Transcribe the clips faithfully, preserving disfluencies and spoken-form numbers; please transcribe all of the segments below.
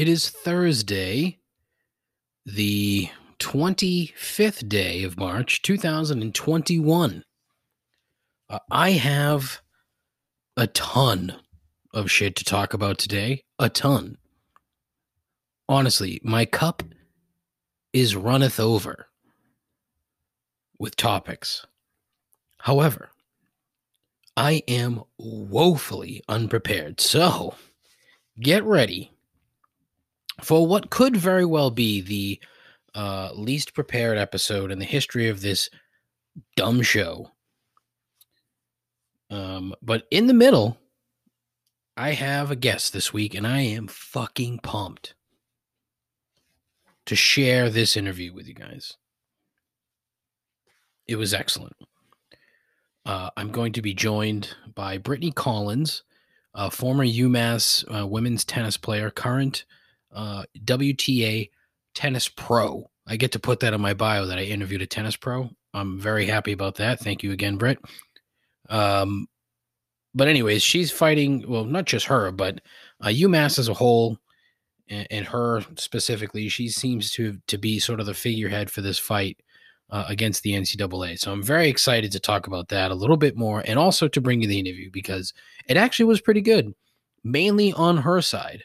It is Thursday, the twenty-fifth day of March, two thousand twenty-one. Uh, I have a ton of shit to talk about today. A ton. Honestly, my cup is runneth over with topics. However, I am woefully unprepared. So get ready for what could very well be the uh, least prepared episode in the history of this dumb show. Um, but in the middle, I have a guest this week, and I am fucking pumped to share this interview with you guys. It was excellent. Uh, I'm going to be joined by Brittany Collens, a former UMass uh, women's tennis player, current uh, W T A tennis pro. I get to put that in my bio that I interviewed a tennis pro. I'm very happy about that. Thank you again, Britt. Um, but anyways, she's fighting, well, not just her, but uh, UMass as a whole, and, and her specifically. She seems to, to be sort of the figurehead for this fight Uh, against the N C double A. So I'm very excited to talk about that a little bit more, and also to bring you the interview, because it actually was pretty good, mainly on her side.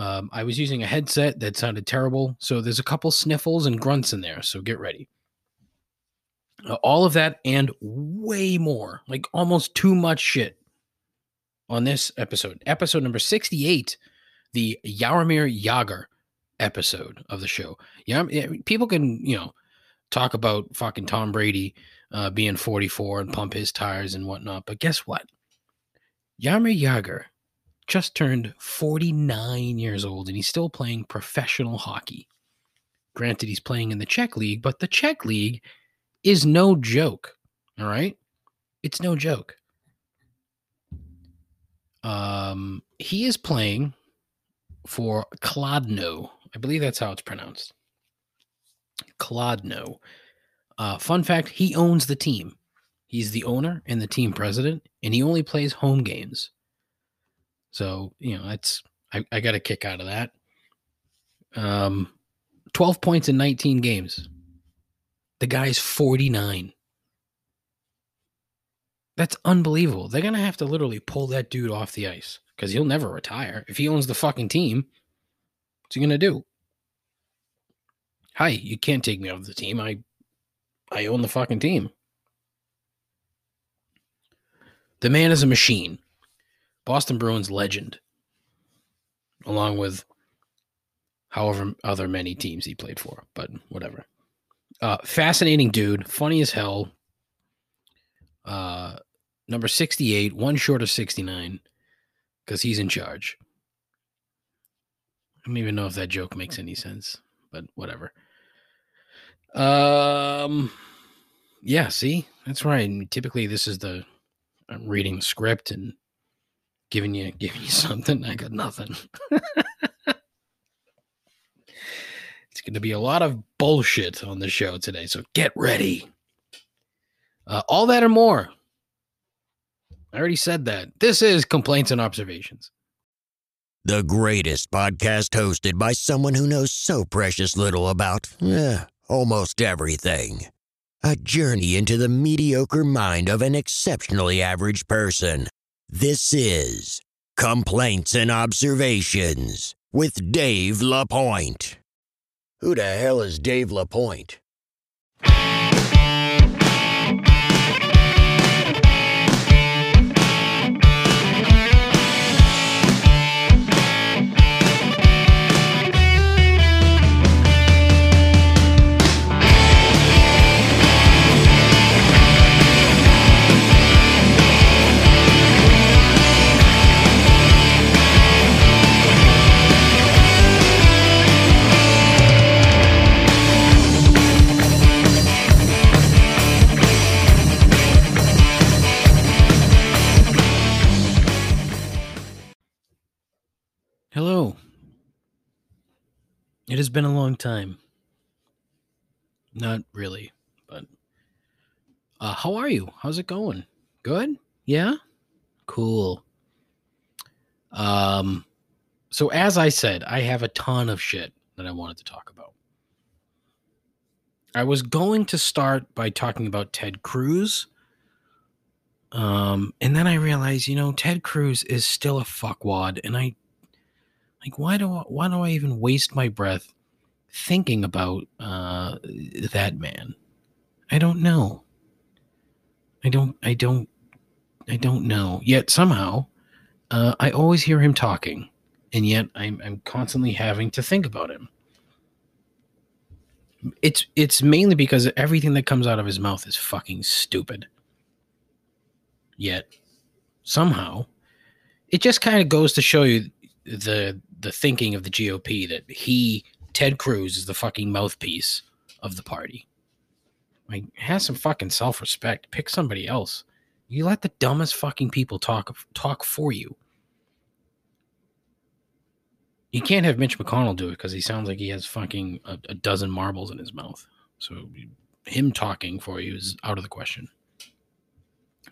Um, I was using a headset that sounded terrible, so there's a couple sniffles and grunts in there, so get ready. Uh, all of that and way more, like almost too much shit on this episode. Episode number sixty-eight, the Jaromir Jagr episode of the show. Yeah, people can, you know, talk about fucking Tom Brady uh, being forty-four and pump his tires and whatnot. But guess what? Jaromir Jagr just turned forty-nine years old, and he's still playing professional hockey. Granted, he's playing in the Czech League, but the Czech League is no joke. All right? It's no joke. Um, he is playing for Kladno. I believe that's how it's pronounced. Kladno. Uh, fun fact, he owns the team. He's the owner and the team president, and he only plays home games. So, you know, that's, I, I got a kick out of that. Um, twelve points in nineteen games. The guy's forty-nine. That's unbelievable. They're going to have to literally pull that dude off the ice, because he'll never retire. If he owns the fucking team, what's he going to do? Hi, you can't take me off the team. I I own the fucking team. The man is a machine. Boston Bruins legend. Along with however other many teams he played for, but whatever. Uh, fascinating dude. Funny as hell. Uh, number sixty-eight, one short of sixty-nine, because he's in charge. I don't even know if that joke makes any sense, but whatever. Um, yeah, see, that's right. And typically this is the, I'm reading the script and giving you, giving you something. I got nothing. It's going to be a lot of bullshit on the show today. So get ready. Uh, all that and more. I already said that. This is Complaints and Observations. The greatest podcast hosted by someone who knows so precious little about eh, almost everything. A journey into the mediocre mind of an exceptionally average person. This is Complaints and Observations with Dave LaPointe. Who the hell is Dave LaPointe? Hello. It has been a long time. Not really, but uh, how are you? How's it going? Good? Yeah? Cool. Um, So as I said, I have a ton of shit that I wanted to talk about. I was going to start by talking about Ted Cruz. Um, and then I realized, you know, Ted Cruz is still a fuckwad. And I, like, why do I, why do I even waste my breath thinking about uh, that man? I don't know. I don't, I don't, I don't know. Yet somehow uh, I always hear him talking. And yet I'm, I'm constantly having to think about him. It's, it's mainly because everything that comes out of his mouth is fucking stupid. Yet somehow it just kind of goes to show you the, the thinking of the G O P, that he, Ted Cruz, is the fucking mouthpiece of the party. Like, have some fucking self-respect. Pick somebody else. You let the dumbest fucking people talk, talk for you. You can't have Mitch McConnell do it because he sounds like he has fucking a, a dozen marbles in his mouth. So him talking for you is out of the question.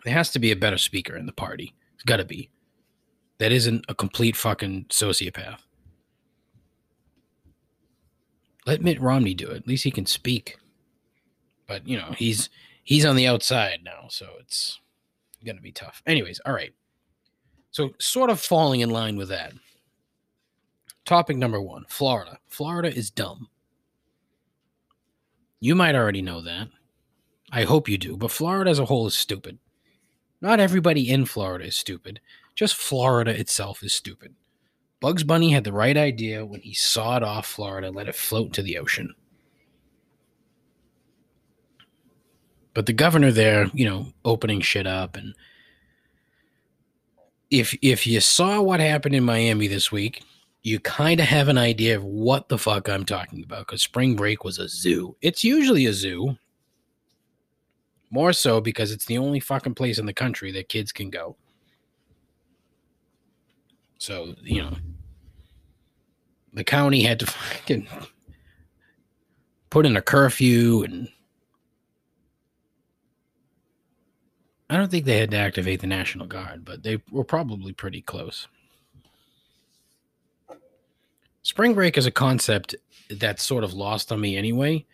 There has to be a better speaker in the party. It's got to be. That isn't a complete fucking sociopath. Let Mitt Romney do it. At least he can speak. But, you know, he's he's on the outside now, so it's going to be tough. Anyways, all right. So sort of falling in line with that. Topic number one, Florida. Florida is dumb. You might already know that. I hope you do, but Florida as a whole is stupid. Not everybody in Florida is stupid. Just Florida itself is stupid. Bugs Bunny had the right idea when he sawed off Florida and let it float to the ocean. But the governor there, you know, opening shit up. And if if you saw what happened in Miami this week, you kind of have an idea of what the fuck I'm talking about, because spring break was a zoo. It's usually a zoo. More so because it's the only fucking place in the country that kids can go. So, you know, the county had to fucking put in a curfew, and I don't think they had to activate the National Guard, but they were probably pretty close. Spring break is a concept that's sort of lost on me anyway,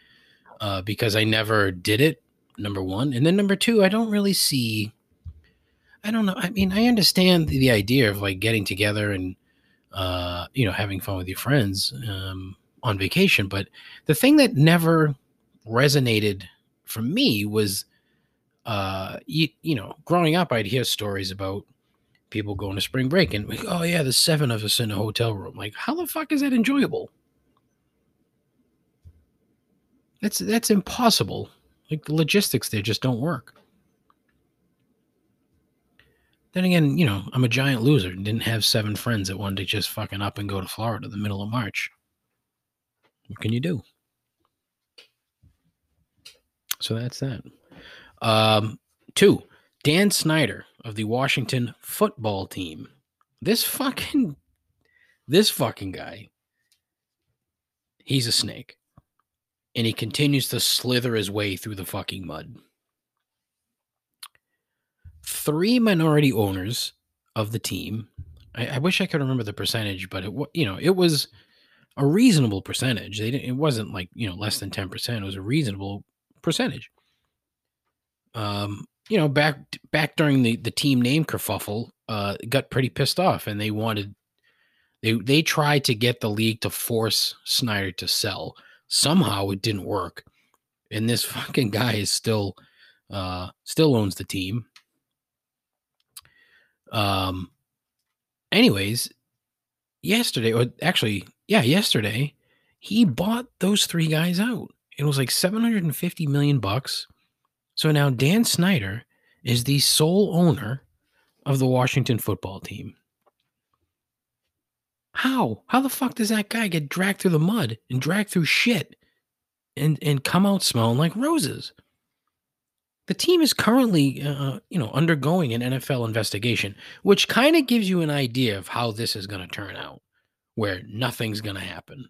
uh, because I never did it, number one. And then number two, I don't really see, I don't know. I mean, I understand the idea of like getting together and, uh, you know, having fun with your friends um, on vacation. But the thing that never resonated for me was, uh, you, you know, growing up, I'd hear stories about people going to spring break and like, oh yeah, there's seven of us in a hotel room. Like, how the fuck is that enjoyable? That's that's impossible. Like, the logistics there just don't work. Then again, you know, I'm a giant loser and didn't have seven friends that wanted to just fucking up and go to Florida in the middle of March. What can you do? So that's that. Um, two, Dan Snyder of the Washington Football Team. This fucking, this fucking guy, he's a snake. And he continues to slither his way through the fucking mud. Three minority owners of the team. I, I wish I could remember the percentage, but it, you know, it was a reasonable percentage. They didn't, it wasn't like, you know, less than ten percent. It was a reasonable percentage. Um, you know, back back during the, the team name kerfuffle, uh, got pretty pissed off, and they wanted, they they tried to get the league to force Snyder to sell. Somehow it didn't work, and this fucking guy is still, uh, still owns the team. Um. Anyways, yesterday, or actually, yeah, yesterday, he bought those three guys out. It was like seven hundred fifty million bucks. So now Dan Snyder is the sole owner of the Washington Football Team. How? How the fuck does that guy get dragged through the mud and dragged through shit and, and come out smelling like roses? The team is currently, uh, you know, undergoing an N F L investigation, which kind of gives you an idea of how this is going to turn out, where nothing's going to happen.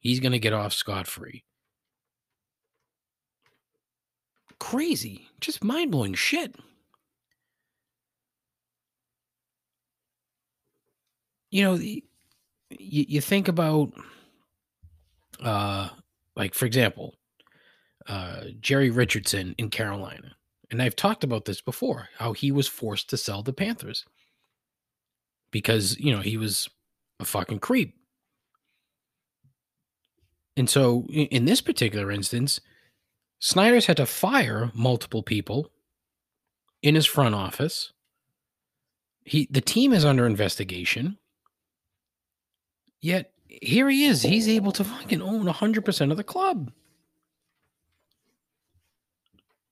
He's going to get off scot-free. Crazy, just mind-blowing shit. You know, the, you, you think about, uh, like, for example, uh, Jerry Richardson in Carolina. And I've talked about this before, how he was forced to sell the Panthers because, you know, he was a fucking creep. And so in this particular instance, Snyder's had to fire multiple people in his front office. He, the team is under investigation. Yet here he is. He's able to fucking own one hundred percent of the club.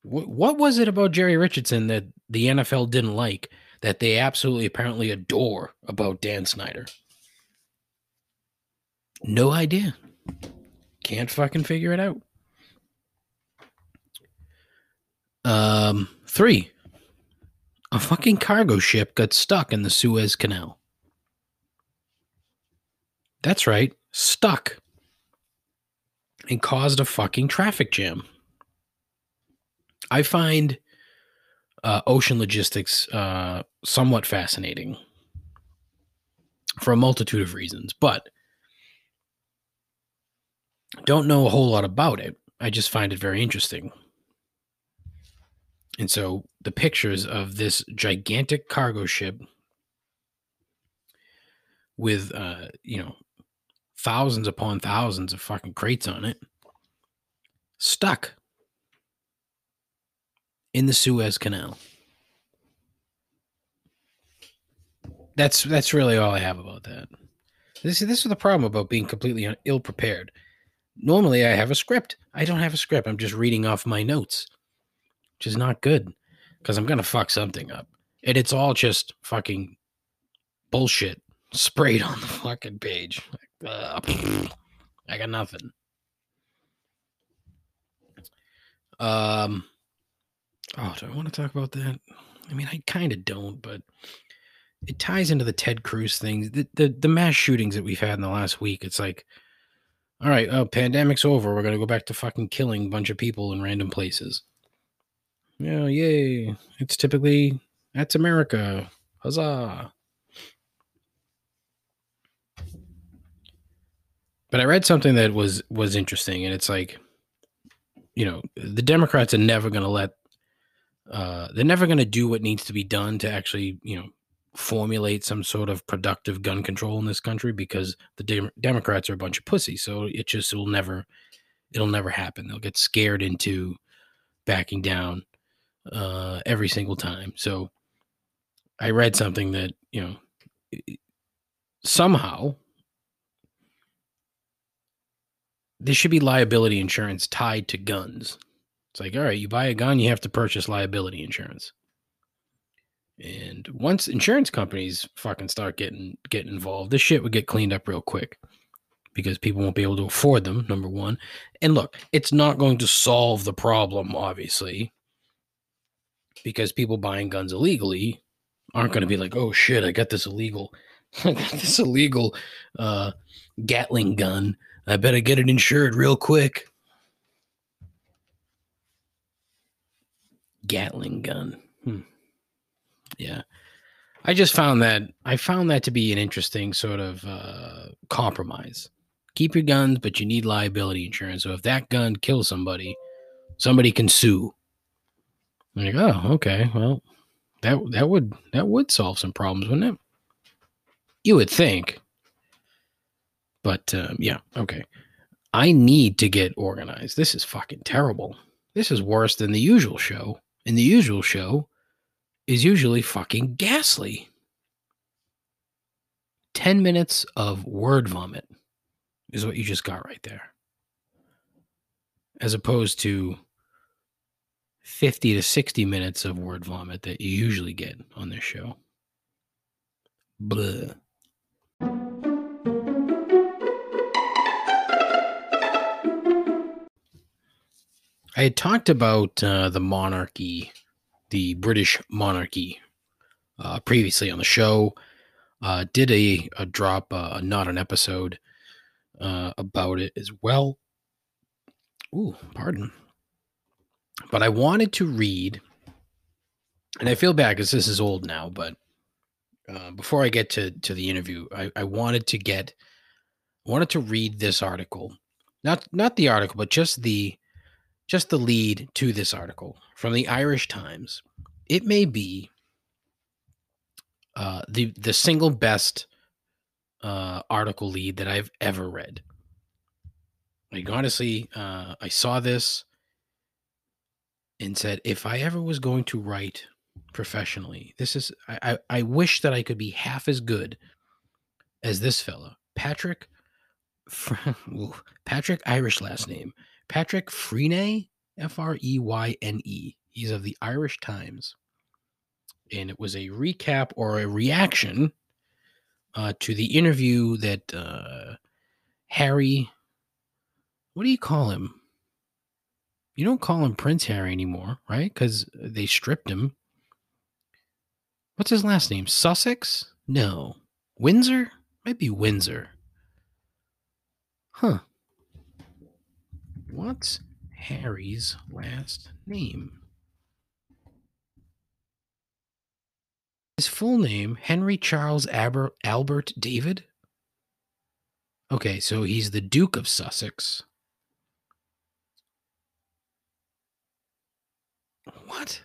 W- what was it about Jerry Richardson that the N F L didn't like that they absolutely apparently adore about Dan Snyder? No idea. Can't fucking figure it out. Um, three. A fucking cargo ship got stuck in the Suez Canal. That's right, stuck. And caused a fucking traffic jam. I find uh, ocean logistics uh, somewhat fascinating for a multitude of reasons, but don't know a whole lot about it. I just find it very interesting. And so the pictures of this gigantic cargo ship with, uh, you know, thousands upon thousands of fucking crates on it, stuck in the Suez Canal. That's that's really all I have about that. This, this is the problem about being completely ill-prepared. Normally I have a script. I don't have a script. I'm just reading off my notes, which is not good because I'm going to fuck something up. And it's all just fucking bullshit sprayed on the fucking page. Like, uh, I got nothing. Um, oh, do I want to talk about that? I mean, I kind of don't, but it ties into the Ted Cruz thing. The, the, the mass shootings that we've had in the last week, it's like, all right, oh, pandemic's over. We're going to go back to fucking killing a bunch of people in random places. Yeah, yay. It's typically, that's America. Huzzah. But I read something that was, was interesting, and it's like, you know, the Democrats are never going to let, uh, they're never going to do what needs to be done to actually, you know, formulate some sort of productive gun control in this country because the De- Democrats are a bunch of pussies. So it just will never, it'll never happen. They'll get scared into backing down. Uh, every single time. So I read something that, you know, somehow there should be liability insurance tied to guns. It's like, all right, you buy a gun, you have to purchase liability insurance. And once insurance companies fucking start getting, getting involved, this shit would get cleaned up real quick because people won't be able to afford them, number one. And look, it's not going to solve the problem, obviously. Because people buying guns illegally aren't going to be like, oh shit, I got this illegal, I got this illegal uh, Gatling gun. I better get it insured real quick. Gatling gun. Hmm. Yeah. I just found that, I found that to be an interesting sort of uh, compromise. Keep your guns, but you need liability insurance. So if that gun kills somebody, somebody can sue. Like, oh, okay, well, that that would that would solve some problems, wouldn't it? You would think. But, um, yeah, okay. I need to get organized. This is fucking terrible. This is worse than the usual show. And the usual show is usually fucking ghastly. Ten minutes of word vomit is what you just got right there. As opposed to fifty to sixty minutes of word vomit that you usually get on this show. Blah. I had talked about uh, the monarchy, the British monarchy, uh, previously on the show. Uh, did a, a drop, uh, not an episode uh, about it as well. Ooh, pardon. But I wanted to read, and I feel bad because this is old now, but uh, before I get to, to the interview, I, I wanted to get, wanted to read this article, not, not the article, but just the, just the lead to this article from the Irish Times. It may be uh, the, the single best uh, article lead that I've ever read. Like, honestly, uh, I saw this and said, if I ever was going to write professionally, this is, I, I, I wish that I could be half as good as this fella, Patrick, ooh, Patrick Irish last name, Patrick Freyne, F R E Y N E. He's of the Irish Times. And it was a recap or a reaction uh, to the interview that uh, Harry... What do you call him? You don't call him Prince Harry anymore, right? Because they stripped him. What's his last name? Sussex? No. Windsor? Might be Windsor. Huh. What's Harry's last name? His full name, Henry Charles Aber- Albert David? Okay, so he's the Duke of Sussex. What?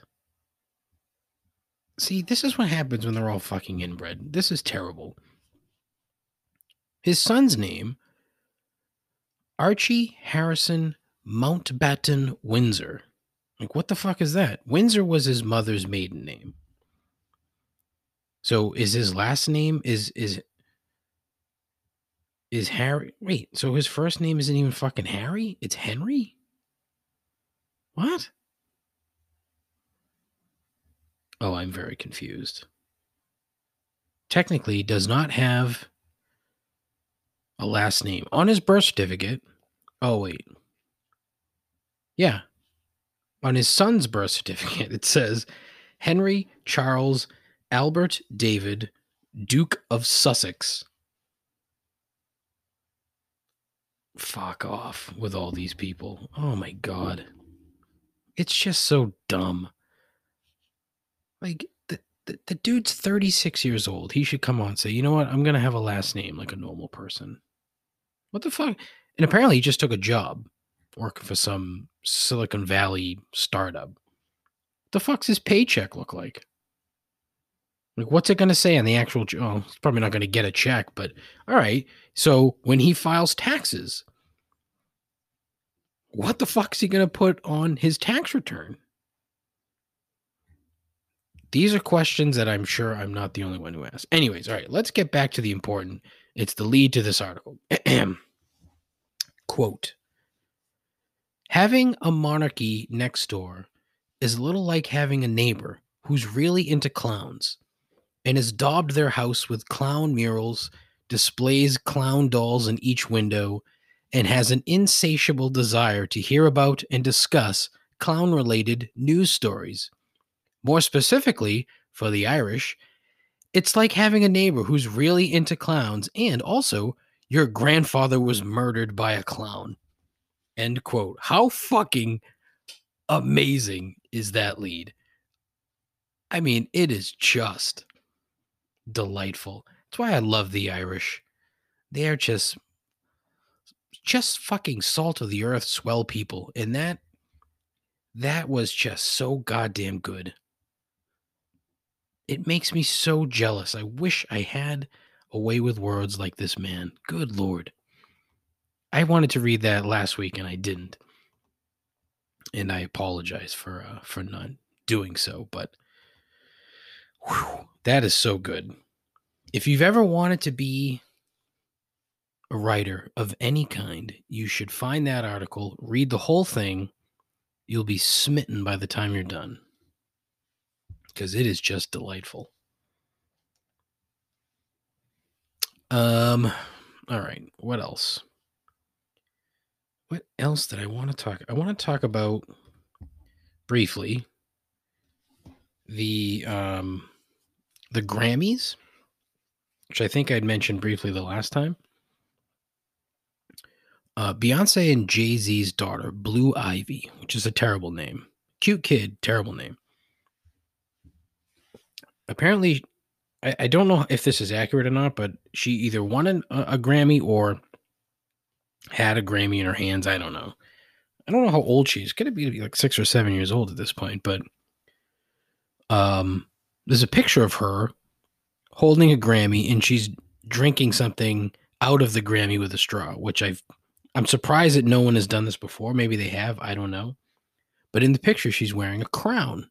See, this is what happens when they're all fucking inbred. This is terrible. His son's name, Archie Harrison Mountbatten Windsor. Like, what the fuck is that? Windsor was his mother's maiden name. So is his last name, is, is, is Harry, wait, so his first name isn't even fucking Harry? It's Henry? What? Oh, I'm very confused. Technically, does not have a last name. On his birth certificate, oh, wait. Yeah. On his son's birth certificate, it says, Henry Charles Albert David, Duke of Sussex. Fuck off with all these people. Oh, my God. It's just so dumb. Like, the, the, the dude's thirty-six years old. He should come on and say, you know what? I'm going to have a last name like a normal person. What the fuck? And apparently he just took a job working for some Silicon Valley startup. What the fuck's his paycheck look like? Like, what's it going to say on the actual... Oh, it's probably not going to get a check, but... All right, so when he files taxes, what the fuck is he going to put on his tax return? These are questions that I'm sure I'm not the only one who asks. Anyways, all right, let's get back to the important. It's the lead to this article. Quote, having a monarchy next door is a little like having a neighbor who's really into clowns and has daubed their house with clown murals, displays clown dolls in each window, and has an insatiable desire to hear about and discuss clown-related news stories. More specifically, for the Irish, it's like having a neighbor who's really into clowns and also, your grandfather was murdered by a clown. End quote. How fucking amazing is that lead? I mean, it is just delightful. That's why I love the Irish. They are just, just fucking salt of the earth, swell people. And that, that was just so goddamn good. It makes me so jealous. I wish I had a way with words like this man. Good Lord. I wanted to read that last week and I didn't. And I apologize for, uh, for not doing so, but whew, that is so good. If you've ever wanted to be a writer of any kind, you should find that article, read the whole thing. You'll be smitten by the time you're done because it is just delightful. Um, all right. What else? What else did I want to talk? I want to talk about briefly the, um, the Grammys, which I think I'd mentioned briefly the last time. Uh, Beyonce and Jay-Z's daughter, Blue Ivy, which is a terrible name. Cute kid, terrible name. Apparently, I, I don't know if this is accurate or not, but she either won an, a, a Grammy or had a Grammy in her hands. I don't know. I don't know how old she is. Could it be like six or seven years old at this point? But um, there's a picture of her holding a Grammy, and she's drinking something out of the Grammy with a straw, which I've, I'm surprised that no one has done this before. Maybe they have. I don't know. But in the picture, she's wearing a crown.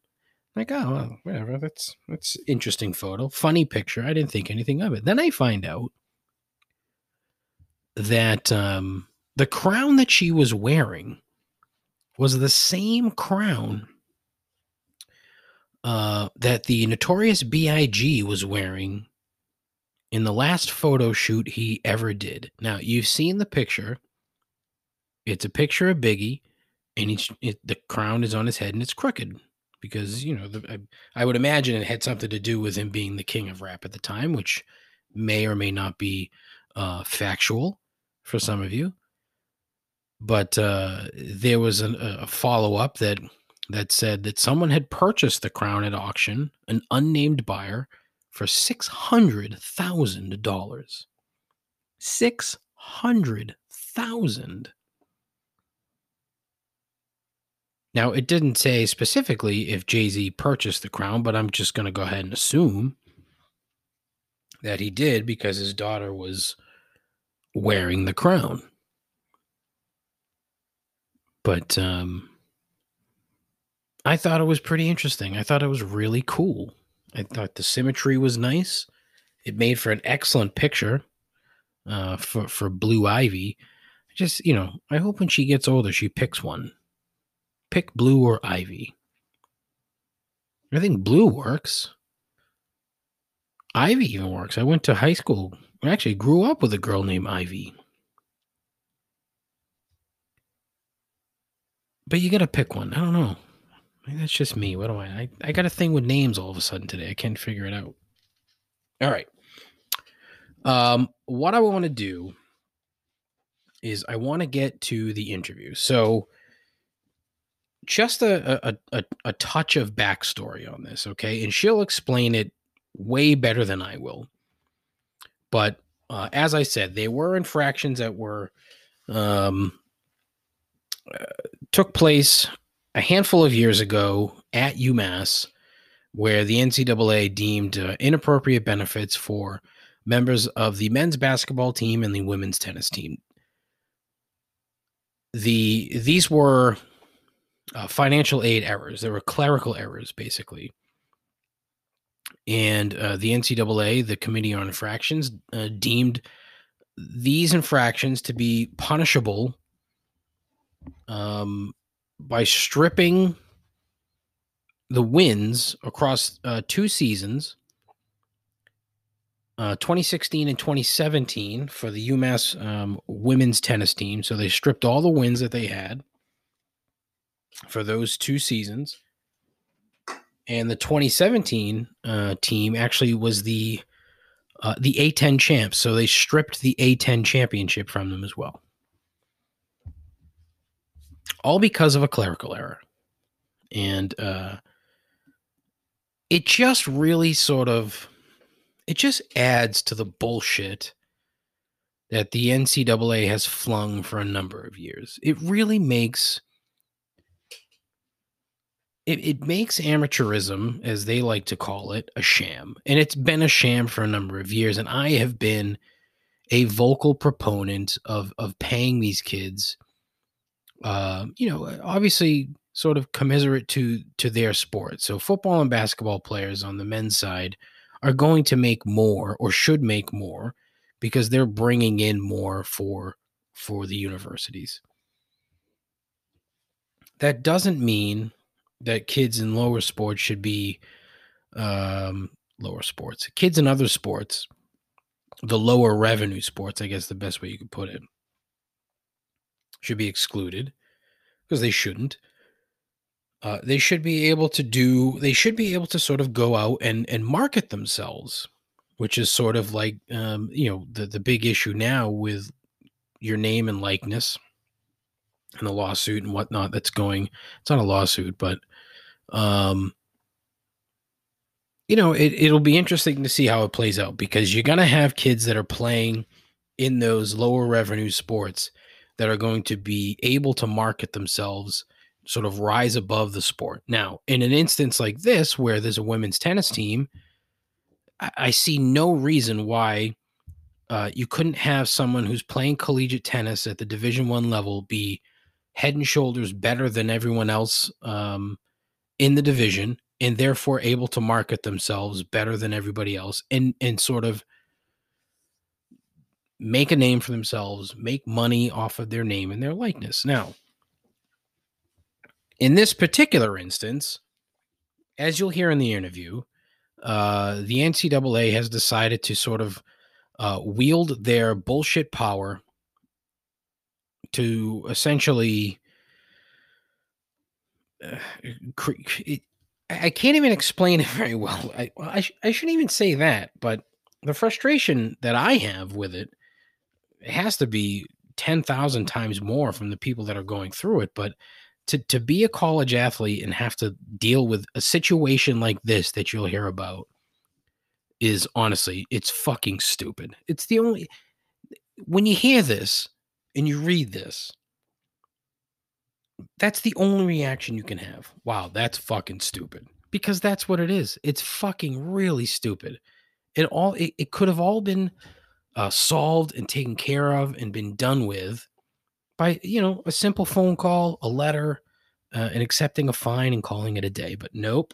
Like, oh, well, whatever. That's that's interesting photo. Funny picture. I didn't think anything of it. Then I find out that um, the crown that she was wearing was the same crown uh, that the Notorious B I G was wearing in the last photo shoot he ever did. Now, you've seen the picture. It's a picture of Biggie, and he's, it, the crown is on his head, and it's crooked. Because, you know, the, I, I would imagine it had something to do with him being the king of rap at the time, which may or may not be uh, factual for some of you. But uh, there was an, a follow-up that that said that someone had purchased the crown at auction, an unnamed buyer, for six hundred thousand dollars. six hundred thousand dollars. Now, it didn't say specifically if Jay-Z purchased the crown, but I'm just going to go ahead and assume that he did because his daughter was wearing the crown. But um, I thought it was pretty interesting. I thought it was really cool. I thought the symmetry was nice. It made for an excellent picture uh, for, for Blue Ivy. Just, you know, I hope when she gets older, she picks one. Pick Blue or Ivy. I think Blue works. Ivy even works. I went to high school. I actually grew up with a girl named Ivy. But you got to pick one. I don't know. Maybe that's just me. What do I, I? I got a thing with names all of a sudden today. I can't figure it out. All right. Um, what I want to do is I want to get to the interview. So just a, a a a touch of backstory on this, okay? And she'll explain it way better than I will. But uh, as I said, there were infractions that were um, uh, took place a handful of years ago at UMass, where the N C double A deemed uh, inappropriate benefits for members of the men's basketball team and the women's tennis team. The these were Uh, financial aid errors. There were clerical errors, basically. And uh, the N C double A, the Committee on Infractions, uh, deemed these infractions to be punishable um, by stripping the wins across uh, two seasons, uh, twenty sixteen and twenty seventeen, for the UMass um, women's tennis team. So they stripped all the wins that they had for those two seasons. And the twenty seventeen uh, team actually was the uh, the A ten champs, so they stripped the A ten championship from them as well. All because of a clerical error. And uh, it just really sort of, it just adds to the bullshit that the N C double A has flung for a number of years. It really makes... It, it makes amateurism, as they like to call it, a sham. And it's been a sham for a number of years. And I have been a vocal proponent of, of paying these kids, uh, you know, obviously sort of commiserate to, to their sport. So football and basketball players on the men's side are going to make more, or should make more, because they're bringing in more for, for the universities. That doesn't mean that kids in lower sports should be um, lower sports. Kids in other sports, the lower revenue sports, I guess the best way you could put it, should be excluded, because they shouldn't. Uh, they should be able to do, they should be able to sort of go out and, and market themselves, which is sort of like, um, you know, the, the big issue now with your name and likeness and the lawsuit and whatnot that's going, it's not a lawsuit, but Um, you know, it, it'll be interesting to see how it plays out, because you're going to have kids that are playing in those lower revenue sports that are going to be able to market themselves, sort of rise above the sport. Now, in an instance like this, where there's a women's tennis team, I, I see no reason why uh, you couldn't have someone who's playing collegiate tennis at the Division One level be head and shoulders better than everyone else um, in the division, and therefore able to market themselves better than everybody else, and and sort of make a name for themselves, make money off of their name and their likeness. Now, in this particular instance, as you'll hear in the interview, uh, the N C double A has decided to sort of uh, wield their bullshit power to essentially uh, cre- it, I can't even explain it very well. I I, sh- I shouldn't even say that, but the frustration that I have with it, it has to be ten thousand times more from the people that are going through it. But to, to be a college athlete and have to deal with a situation like this that you'll hear about is, honestly, it's fucking stupid. It's the only, when you hear this and you read this, that's the only reaction you can have. Wow, that's fucking stupid. Because that's what it is. It's fucking really stupid. It all, it, it could have all been uh, solved and taken care of and been done with by, you know, a simple phone call, a letter, uh, and accepting a fine and calling it a day. But nope,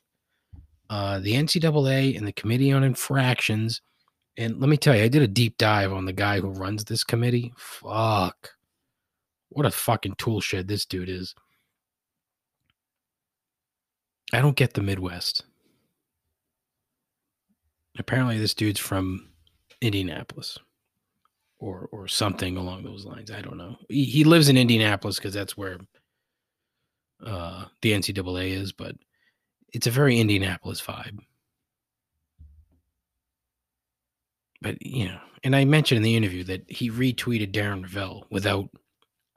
uh, the N C double A and the Committee on Infractions. And let me tell you, I did a deep dive on the guy who runs this committee. Fuck. What a fucking tool shed this dude is. I don't get the Midwest. Apparently this dude's from Indianapolis or or something along those lines. I don't know. He, he lives in Indianapolis because that's where uh, the N C double A is, but it's a very Indianapolis vibe. But, you know, and I mentioned in the interview that he retweeted Darren Rovell without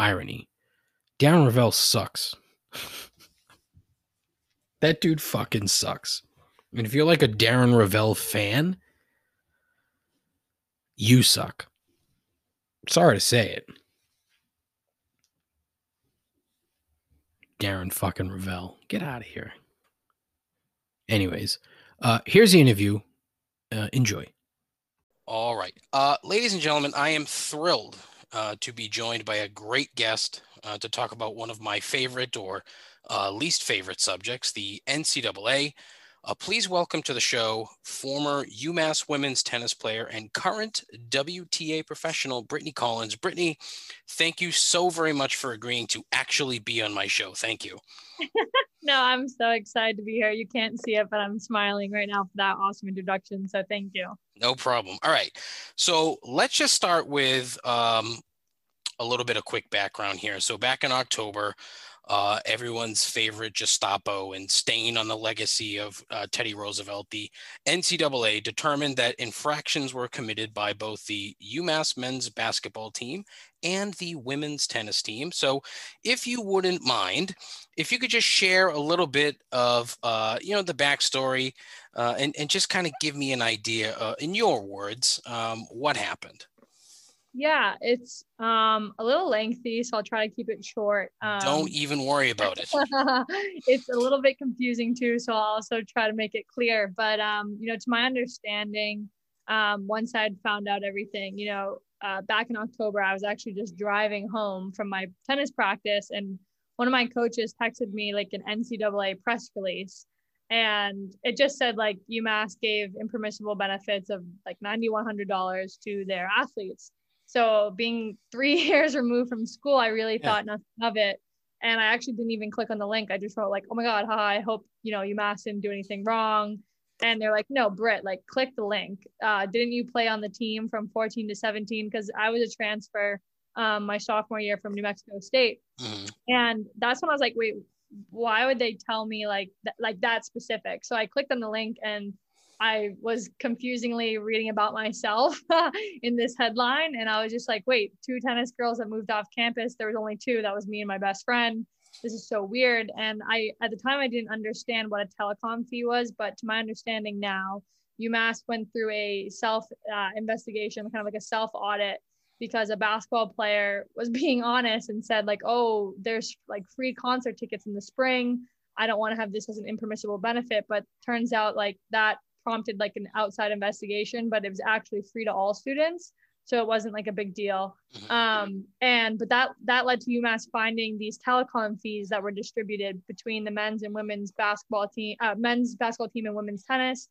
irony. Darren Rovell sucks. That dude fucking sucks. And if you're like a Darren Rovell fan, you suck. Sorry to say it. Darren fucking Rovell. Get out of here. Anyways, uh, here's the interview. Uh, enjoy. All right. Uh, ladies and gentlemen, I am thrilled uh, to be joined by a great guest uh, to talk about one of my favorite or uh, least favorite subjects, the N C double A. Uh, please welcome to the show former UMass women's tennis player and current W T A professional, Brittany Collens. Brittany, thank you so very much for agreeing to actually be on my show. Thank you. No, I'm so excited to be here. You can't see it, but I'm smiling right now for that awesome introduction. So thank you. No problem. All right. So let's just start with um, a little bit of quick background here. So back in October, Uh, everyone's favorite Gestapo and staying on the legacy of uh, Teddy Roosevelt, the N C double A determined that infractions were committed by both the UMass men's basketball team and the women's tennis team. So if you wouldn't mind, if you could just share a little bit of, uh, you know, the backstory uh, and, and just kind of give me an idea, uh, in your words, um, what happened. Yeah, it's um, a little lengthy, so I'll try to keep it short. Um, Don't even worry about it. It's a little bit confusing too, so I'll also try to make it clear. But, um, you know, to my understanding, um, once I'd found out everything, you know, uh, back in October, I was actually just driving home from my tennis practice, and one of my coaches texted me like an N C double A press release. And it just said like UMass gave impermissible benefits of like nine thousand one hundred dollars to their athletes. So being three years removed from school, I really yeah. thought nothing of it. And I actually didn't even click on the link. I just wrote like, oh my God, haha, I hope, you know, UMass didn't do anything wrong. And they're like, no, Britt, like click the link. Uh, didn't you play on the team from fourteen to seventeen? Because I was a transfer um, my sophomore year from New Mexico State. Mm-hmm. And that's when I was like, wait, why would they tell me like, th- like that specific? So I clicked on the link and I was confusingly reading about myself in this headline. And I was just like, wait, two tennis girls that moved off campus. There was only two. That was me and my best friend. this is so weird. And I, at the time, I didn't understand what a telecom fee was, but to my understanding now, UMass went through a self uh, investigation, kind of like a self audit, because a basketball player was being honest and said like, oh, there's like free concert tickets in the spring. I don't want to have this as an impermissible benefit, but turns out like that prompted like an outside investigation, but it was actually free to all students. So it wasn't like a big deal. Um, and, but that, that led to UMass finding these telecom fees that were distributed between the men's and women's basketball team, uh, men's basketball team and women's tennis.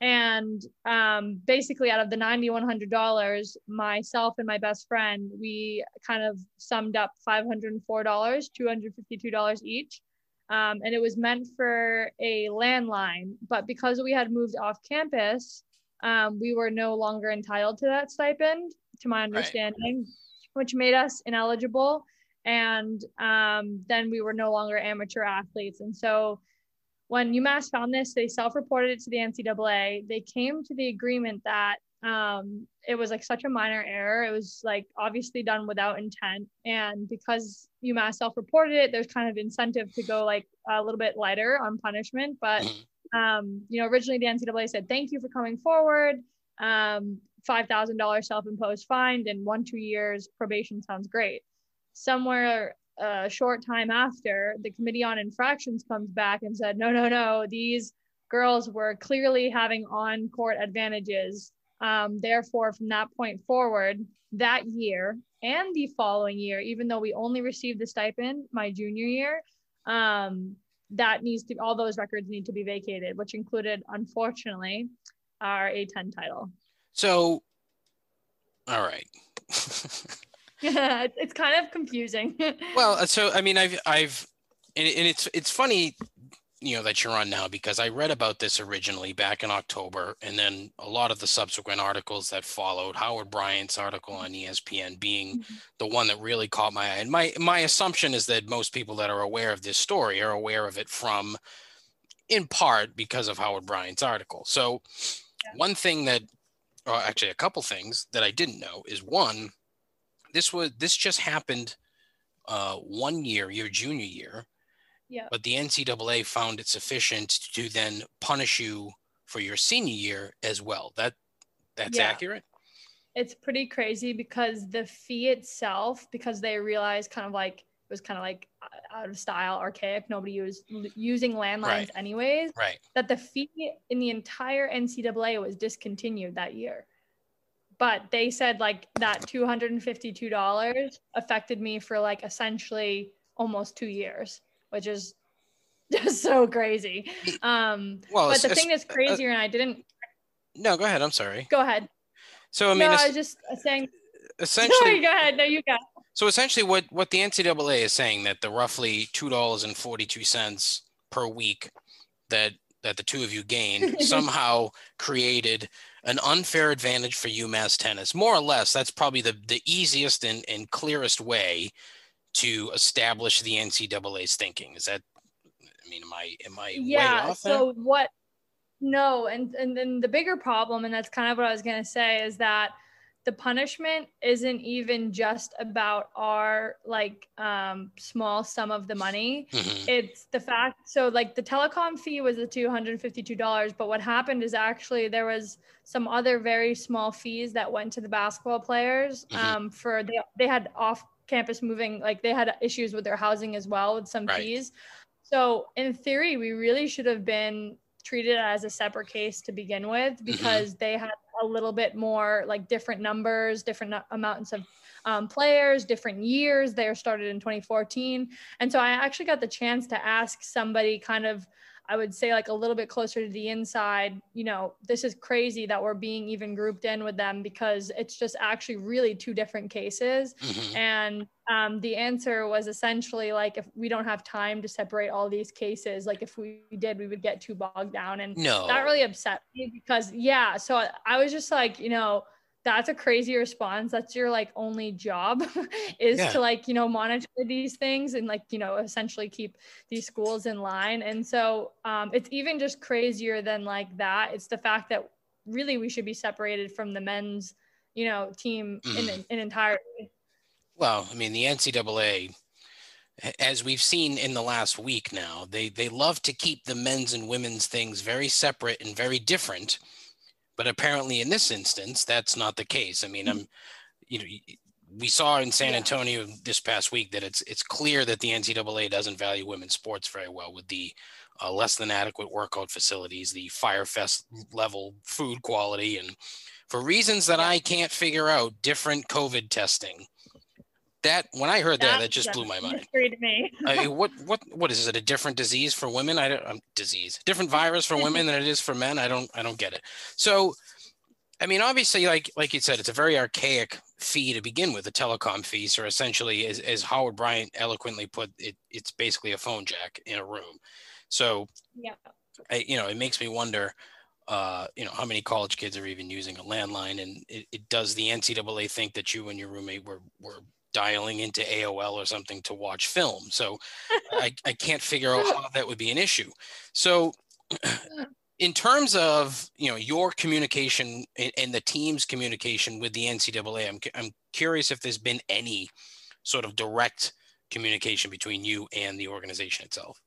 And um, basically out of the nine thousand one hundred dollars, myself and my best friend, we kind of summed up five hundred four dollars, two hundred fifty-two dollars each. Um, and it was meant for a landline, but because we had moved off campus, um, we were no longer entitled to that stipend, to my understanding, right, which made us ineligible. And um, then we were no longer amateur athletes. And so when UMass found this, they self-reported it to the N C double A. They came to the agreement that um, it was like such a minor error. It was like obviously done without intent. And because UMass self-reported it, there's kind of incentive to go like a little bit lighter on punishment. But, um, you know, originally the N C double A said, thank you for coming forward. Um, five thousand dollars self-imposed fine and one, two years probation sounds great. Somewhere a short time after, the Committee on Infractions comes back and said, no, no, no, these girls were clearly having on-court advantages. Um, therefore, from that point forward, that year and the following year, even though we only received the stipend my junior year, um, that needs to, all those records need to be vacated, which included, unfortunately, our A ten title. So, all right. It's kind of confusing. Well, so, I mean, I've, I've, and, and it's, it's funny, you know, that you're on now, because I read about this originally back in October, and then a lot of the subsequent articles that followed, Howard Bryant's article on E S P N being mm-hmm. the one that really caught my eye. And my, my assumption is that most people that are aware of this story are aware of it from, in part, because of Howard Bryant's article. So yeah. one thing that, or actually a couple things that I didn't know is, one, this was, this just happened uh, one year, your junior year. Yeah. But the N C double A found it sufficient to then punish you for your senior year as well. That that's yeah. accurate. It's pretty crazy, because the fee itself, because they realized kind of like it was kind of like out of style, archaic. Nobody was using landlines right. anyways. Right. That the fee in the entire N C double A was discontinued that year. But they said like that two hundred fifty-two dollars affected me for like essentially almost two years, which is just so crazy. Um, well, but the thing that's crazier, uh, and I didn't. No, go ahead. I'm sorry. Go ahead. So I mean, no, I was just saying. Essentially, sorry, go ahead. No, you go. So essentially, what what the N C double A is saying, that the roughly two dollars and forty two cents per week that that the two of you gained somehow created an unfair advantage for UMass tennis. More or less, that's probably the the easiest and, and clearest way to establish the N C double A's thinking. Is that, I mean, am I, am I yeah, way off there? So what, no, and, and then the bigger problem, and that's kind of what I was going to say, is that the punishment isn't even just about our like um, small sum of the money. Mm-hmm. It's the fact, so like the telecom fee was the two hundred fifty-two dollars, but what happened is actually there was some other very small fees that went to the basketball players mm-hmm. um, for, they, they had off campus moving, like they had issues with their housing as well with some right. fees. So in theory, we really should have been treated as a separate case to begin with, because mm-hmm. they had a little bit more like different numbers, different no- amounts of um, players, different years. They were started in twenty fourteen. And so I actually got the chance to ask somebody kind of, I would say like a little bit closer to the inside, you know, this is crazy that we're being even grouped in with them, because it's just actually really two different cases. Mm-hmm. And um, the answer was essentially like, if we don't have time to separate all these cases, like if we did, we would get too bogged down. And no. that really upset me, because yeah, so I was just like, you know, that's a crazy response. That's your like only job is yeah. to like, you know, monitor these things and like, you know, essentially keep these schools in line. And so um, it's even just crazier than like that. It's the fact that really we should be separated from the men's, you know, team mm. in, in entirety. Well, I mean, the N C double A as we've seen in the last week now, they, they love to keep the men's and women's things very separate and very different. But apparently in this instance, that's not the case. I mean, I'm, you know, we saw in San Antonio this past week that it's it's clear that the N C double A doesn't value women's sports very well, with the uh, less than adequate workout facilities, the fire fest level food quality, and for reasons that I can't figure out, different COVID testing. That, when I heard that, that, that just blew my mind. To me. I mean, what what what is it? A different disease for women? I don't um, disease. Different virus for women than it is for men. I don't I don't get it. So, I mean, obviously, like like you said, it's a very archaic fee to begin with. The telecom fees are essentially, as as Howard Bryant eloquently put it, it's basically a phone jack in a room. So, yeah, I, you know, it makes me wonder. Uh, you know, how many college kids are even using a landline? And it, it does the N C double A think that you and your roommate were were dialing into A O L or something to watch film? So I, I can't figure out how that would be an issue. So in terms of, you know, your communication and, and the team's communication with the N C double A, I'm, I'm curious if there's been any sort of direct communication between you and the organization itself.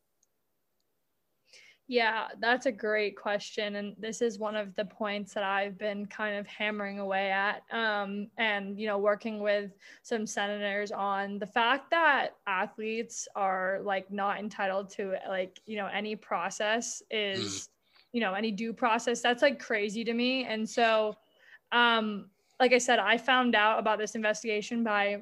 Yeah, that's a great question. And this is one of the points that I've been kind of hammering away at, um, and, you know, working with some senators on the fact that athletes are like not entitled to like, you know, any process is, you know, any due process. That's like crazy to me. And so, um, like I said, I found out about this investigation by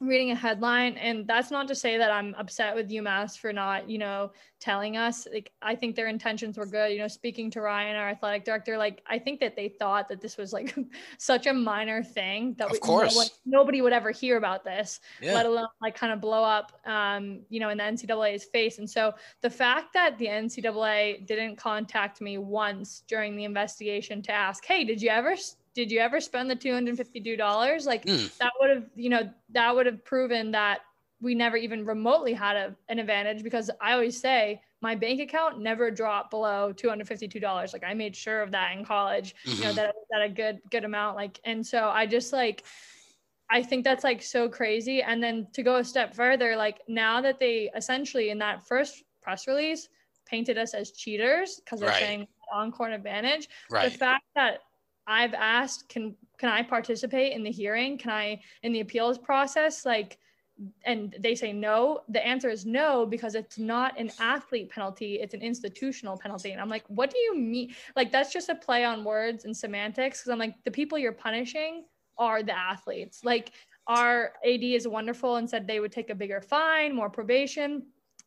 reading a headline, and that's not to say that I'm upset with UMass for not, you know, telling us. Like, I think their intentions were good. You know, speaking to Ryan, our athletic director, like, I think that they thought that this was like such a minor thing that we, you know, like, nobody would ever hear about this, yeah. let alone like kind of blow up, um, you know, in the N C double A's face. And so the fact that the N C double A didn't contact me once during the investigation to ask, hey, did you ever Did you ever spend the two hundred fifty-two dollars? Like mm. that would have, you know, that would have proven that we never even remotely had a, an advantage, because I always say my bank account never dropped below two hundred fifty-two dollars. Like I made sure of that in college, mm-hmm. you know, that, that a good, good amount. Like, and so I just like, I think that's like so crazy. And then to go a step further, like now that they essentially in that first press release painted us as cheaters because they're right. saying on court advantage, right. the fact that I've asked, can can I participate in the hearing? Can I, in the appeals process? Like, and they say no. The answer is no, because it's not an athlete penalty. It's an institutional penalty. And I'm like, what do you mean? Like, that's just a play on words and semantics. Because I'm like, the people you're punishing are the athletes. Like, our A D is wonderful and said they would take a bigger fine, more probation,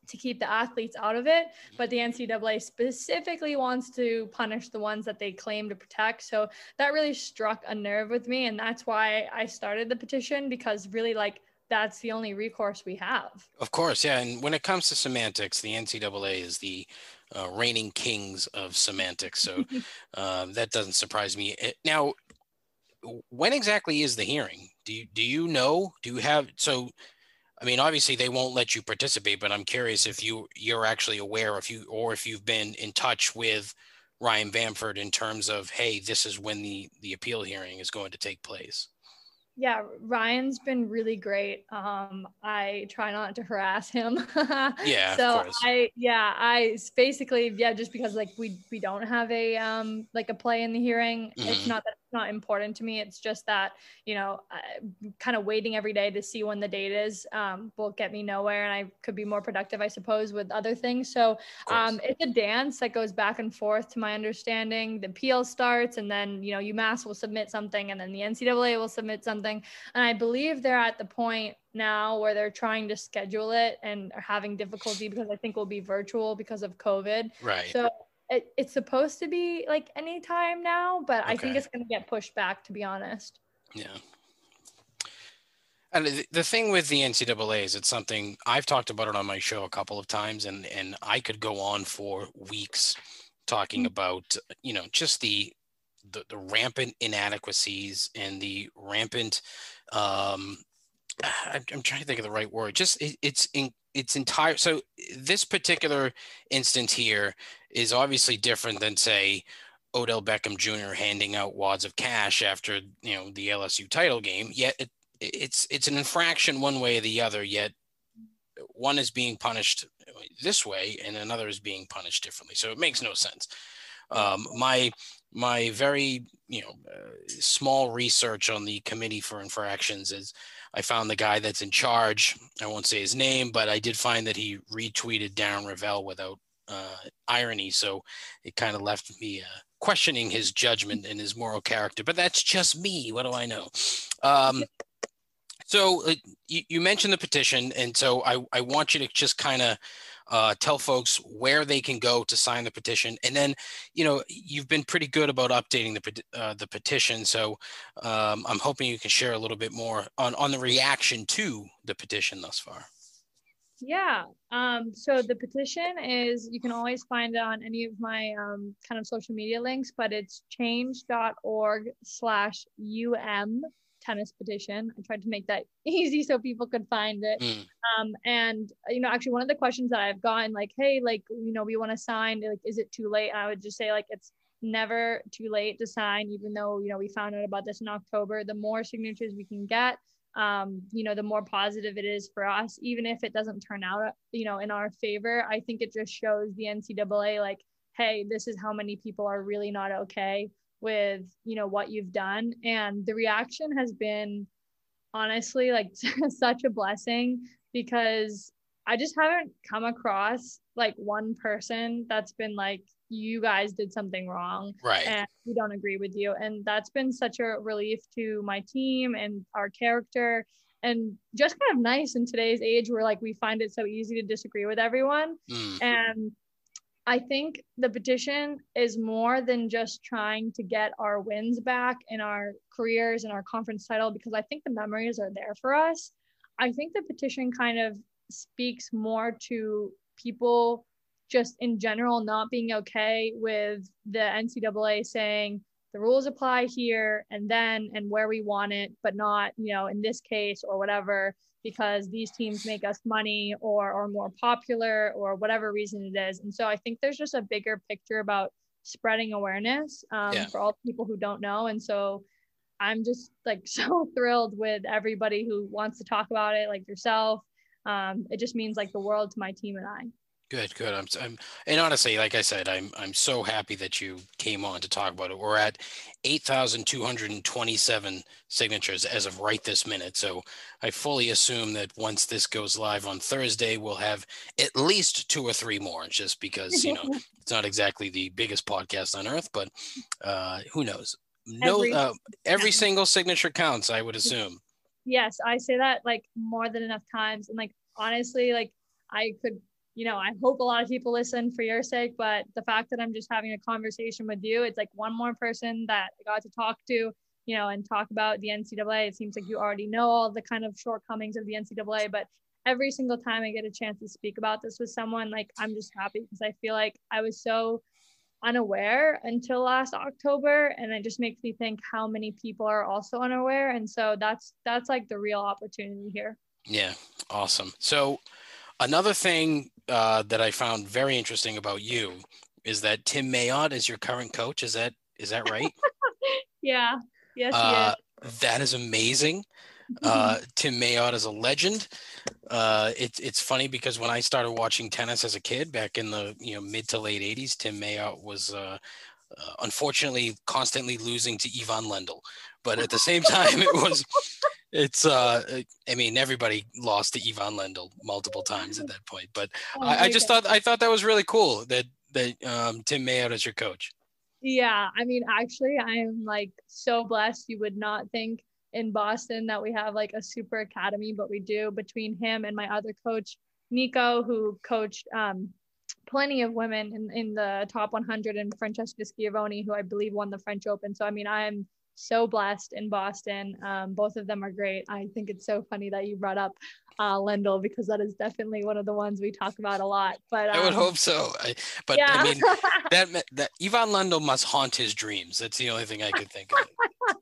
to keep the athletes out of it, but the N C double A specifically wants to punish the ones that they claim to protect. So that really struck a nerve with me, and that's why I started the petition, because really, like, that's the only recourse we have. Of course, yeah, and when it comes to semantics, the N C double A is the uh, reigning kings of semantics, so um, that doesn't surprise me. Now, when exactly is the hearing? Do you, do you know? Do you have, so... I mean, obviously they won't let you participate, but I'm curious if you, you're actually aware if you, or if you've been in touch with Ryan Bamford in terms of, hey, this is when the, the appeal hearing is going to take place. Yeah, Ryan's been really great. Um, I try not to harass him. yeah. So of course. I, yeah, I basically, yeah, just because like we, we don't have a, um, like a play in the hearing. Mm-hmm. It's not that it's not important to me. It's just that, you know, kind of waiting every day to see when the date is, um, will get me nowhere. And I could be more productive, I suppose, with other things. So, um, it's a dance that goes back and forth to my understanding. The appeal starts, and then, you know, UMass will submit something, and then the N C double A will submit something. Thing. And I believe they're at the point now where they're trying to schedule it and are having difficulty, because I think we'll be virtual because of COVID. Right. So it, it's supposed to be like any time now, but okay. I think it's going to get pushed back, to be honest. Yeah. And the thing with the N C double A is it's something I've talked about it on my show a couple of times, and, and I could go on for weeks talking mm-hmm. about, you know, just the The, the rampant inadequacies and the rampant, um, I'm, I'm trying to think of the right word, just it, it's in it's entire. So this particular instance here is obviously different than, say, Odell Beckham Junior handing out wads of cash after, you know, the L S U title game. Yet it, it's, it's an infraction one way or the other, yet one is being punished this way and another is being punished differently. So it makes no sense. Um, my my very you know uh, small research on the Committee for Infractions is I found the guy that's in charge. I won't say his name, but I did find that he retweeted Darren Rovell without uh, irony. So it kind of left me uh, questioning his judgment and his moral character. But that's just me. What do I know? Um, so uh, you, you mentioned the petition. And so I, I want you to just kind of Uh, tell folks where they can go to sign the petition. And then, you know, you've been pretty good about updating the uh, the petition. So um, I'm hoping you can share a little bit more on, on the reaction to the petition thus far. Yeah. Um, so the petition is, you can always find it on any of my um, kind of social media links, but it's change dot org slash U M tennis petition. I tried to make that easy so people could find it. Mm. Um, and, you know, actually one of the questions that I've gotten, like, hey, like, you know, we want to sign, like, is it too late? And I would just say, like, it's never too late to sign, even though, you know, we found out about this in October. The more signatures we can get, um, you know, the more positive it is for us, even if it doesn't turn out, you know, in our favor. I think it just shows the N C double A, like, hey, this is how many people are really not okay with, you know, what you've done. And the reaction has been honestly like such a blessing, because I just haven't come across like one person that's been like, you guys did something wrong, right, and we don't agree with you. And that's been such a relief to my team and our character, and just kind of nice in today's age where like we find it so easy to disagree with everyone. Mm. And I think the petition is more than just trying to get our wins back in our careers and our conference title, because I think the memories are there for us. I think the petition kind of speaks more to people just in general not being okay with the N C double A saying the rules apply here and then and where we want it, but not, you know, in this case or whatever, because these teams make us money or are more popular or whatever reason it is. And so I think there's just a bigger picture about spreading awareness um, yeah. for all the people who don't know. And so I'm just like so thrilled with everybody who wants to talk about it, like yourself. Um, it just means like the world to my team and I. Good, good. I'm, I'm, and honestly, like I said, I'm, I'm so happy that you came on to talk about it. We're at eight thousand two hundred twenty-seven signatures as of right this minute. So I fully assume that once this goes live on Thursday, we'll have at least two or three more, just because, you know, it's not exactly the biggest podcast on earth, but uh, who knows? No, every, uh, every single signature counts, I would assume. Yes, I say that like more than enough times, and like honestly, like I could. You know, I hope a lot of people listen for your sake, but the fact that I'm just having a conversation with you, it's like one more person that I got to talk to, you know, and talk about the N C double A. It seems like you already know all the kind of shortcomings of the N C double A, but every single time I get a chance to speak about this with someone, like, I'm just happy, because I feel like I was so unaware until last October. And it just makes me think how many people are also unaware. And so that's, that's like the real opportunity here. Yeah. Awesome. So another thing uh, that I found very interesting about you is that Tim Mayotte is your current coach. Is that is that right? Yeah. Yes, uh, he is. That is amazing. Uh, Tim Mayotte is a legend. Uh, it, it's funny because when I started watching tennis as a kid back in the you know mid to late eighties, Tim Mayotte was uh, uh, unfortunately constantly losing to Ivan Lendl. But at the same time, it was... It's, uh, I mean, everybody lost to Ivan Lendl multiple times at that point, but oh, I, I just thought, I thought that was really cool that, that um, Tim Mayotte is your coach. Yeah. I mean, actually I'm like so blessed. You would not think in Boston that we have like a super academy, but we do, between him and my other coach, Nico, who coached um, plenty of women in, in the top one hundred, and Francesca Schiavone, who I believe won the French Open. So, I mean, I am so blessed in Boston. Um, both of them are great. I think it's so funny that you brought up uh, Lendl, because that is definitely one of the ones we talk about a lot. But um, I would hope so. I, but yeah. I mean, that that Ivan Lendl must haunt his dreams. That's the only thing I could think of.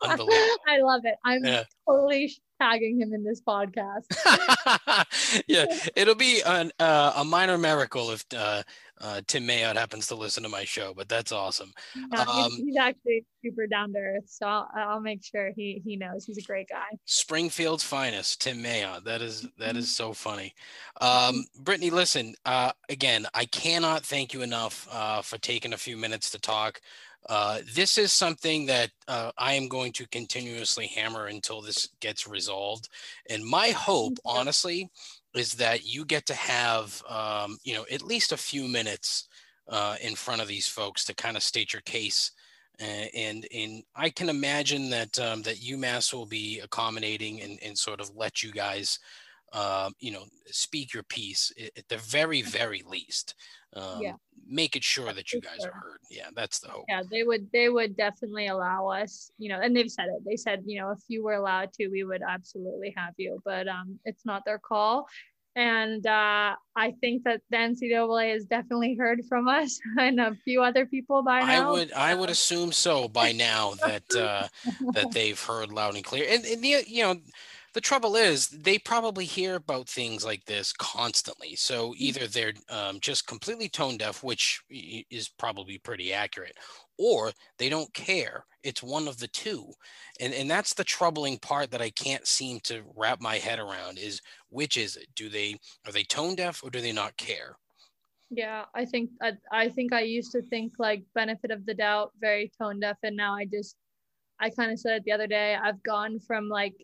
Unbelievable. I love it. I'm yeah. totally tagging him in this podcast. Yeah, it'll be an, uh, a minor miracle if uh, uh, Tim Mayotte happens to listen to my show, but that's awesome. No, um, he's actually super down to earth, so I'll, I'll make sure he he knows. He's a great guy. Springfield's finest, Tim Mayotte. That is that is so funny. Um, Brittany, listen, uh, again, I cannot thank you enough uh, for taking a few minutes to talk. Uh, this is something that uh, I am going to continuously hammer until this gets resolved. And my hope, honestly, is that you get to have, um, you know, at least a few minutes uh, in front of these folks to kind of state your case. And, and, and I can imagine that um, that UMass will be accommodating and, and sort of let you guys, uh, you know, speak your piece at the very, very least. Um, yeah. Make it sure that you guys are heard. Yeah, that's the hope. Yeah, they would they would definitely allow us, you know, and they've said it. They said, you know, if you were allowed to, we would absolutely have you, but um, it's not their call. And uh, I think that the N C double A has definitely heard from us and a few other people by now. I would I would assume so by now that uh, that they've heard loud and clear. And, and the, you know, the trouble is they probably hear about things like this constantly. So either they're um, just completely tone deaf, which is probably pretty accurate, or they don't care. It's one of the two. And, and that's the troubling part that I can't seem to wrap my head around is, which is it? Do they, are they tone deaf or do they not care? Yeah, I think, I, I think I used to think like benefit of the doubt, very tone deaf. And now I just, I kind of said it the other day, I've gone from like,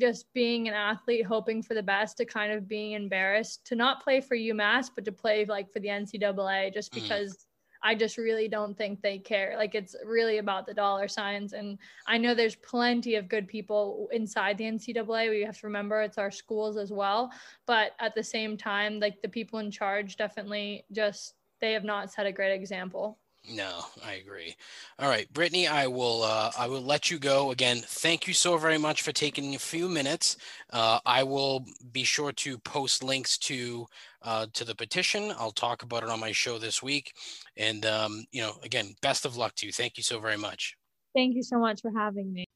just being an athlete hoping for the best to kind of being embarrassed to not play for UMass, but to play like for the N C double A just because mm. I just really don't think they care. Like it's really about the dollar signs. And I know there's plenty of good people inside the N C double A. We have to remember it's our schools as well. But at the same time, like the people in charge definitely just, they have not set a great example. No, I agree. All right, Brittany, I will uh, I will let you go. Again, thank you so very much for taking a few minutes. Uh, I will be sure to post links to uh, to the petition. I'll talk about it on my show this week. And, um, you know, again, best of luck to you. Thank you so very much. Thank you so much for having me.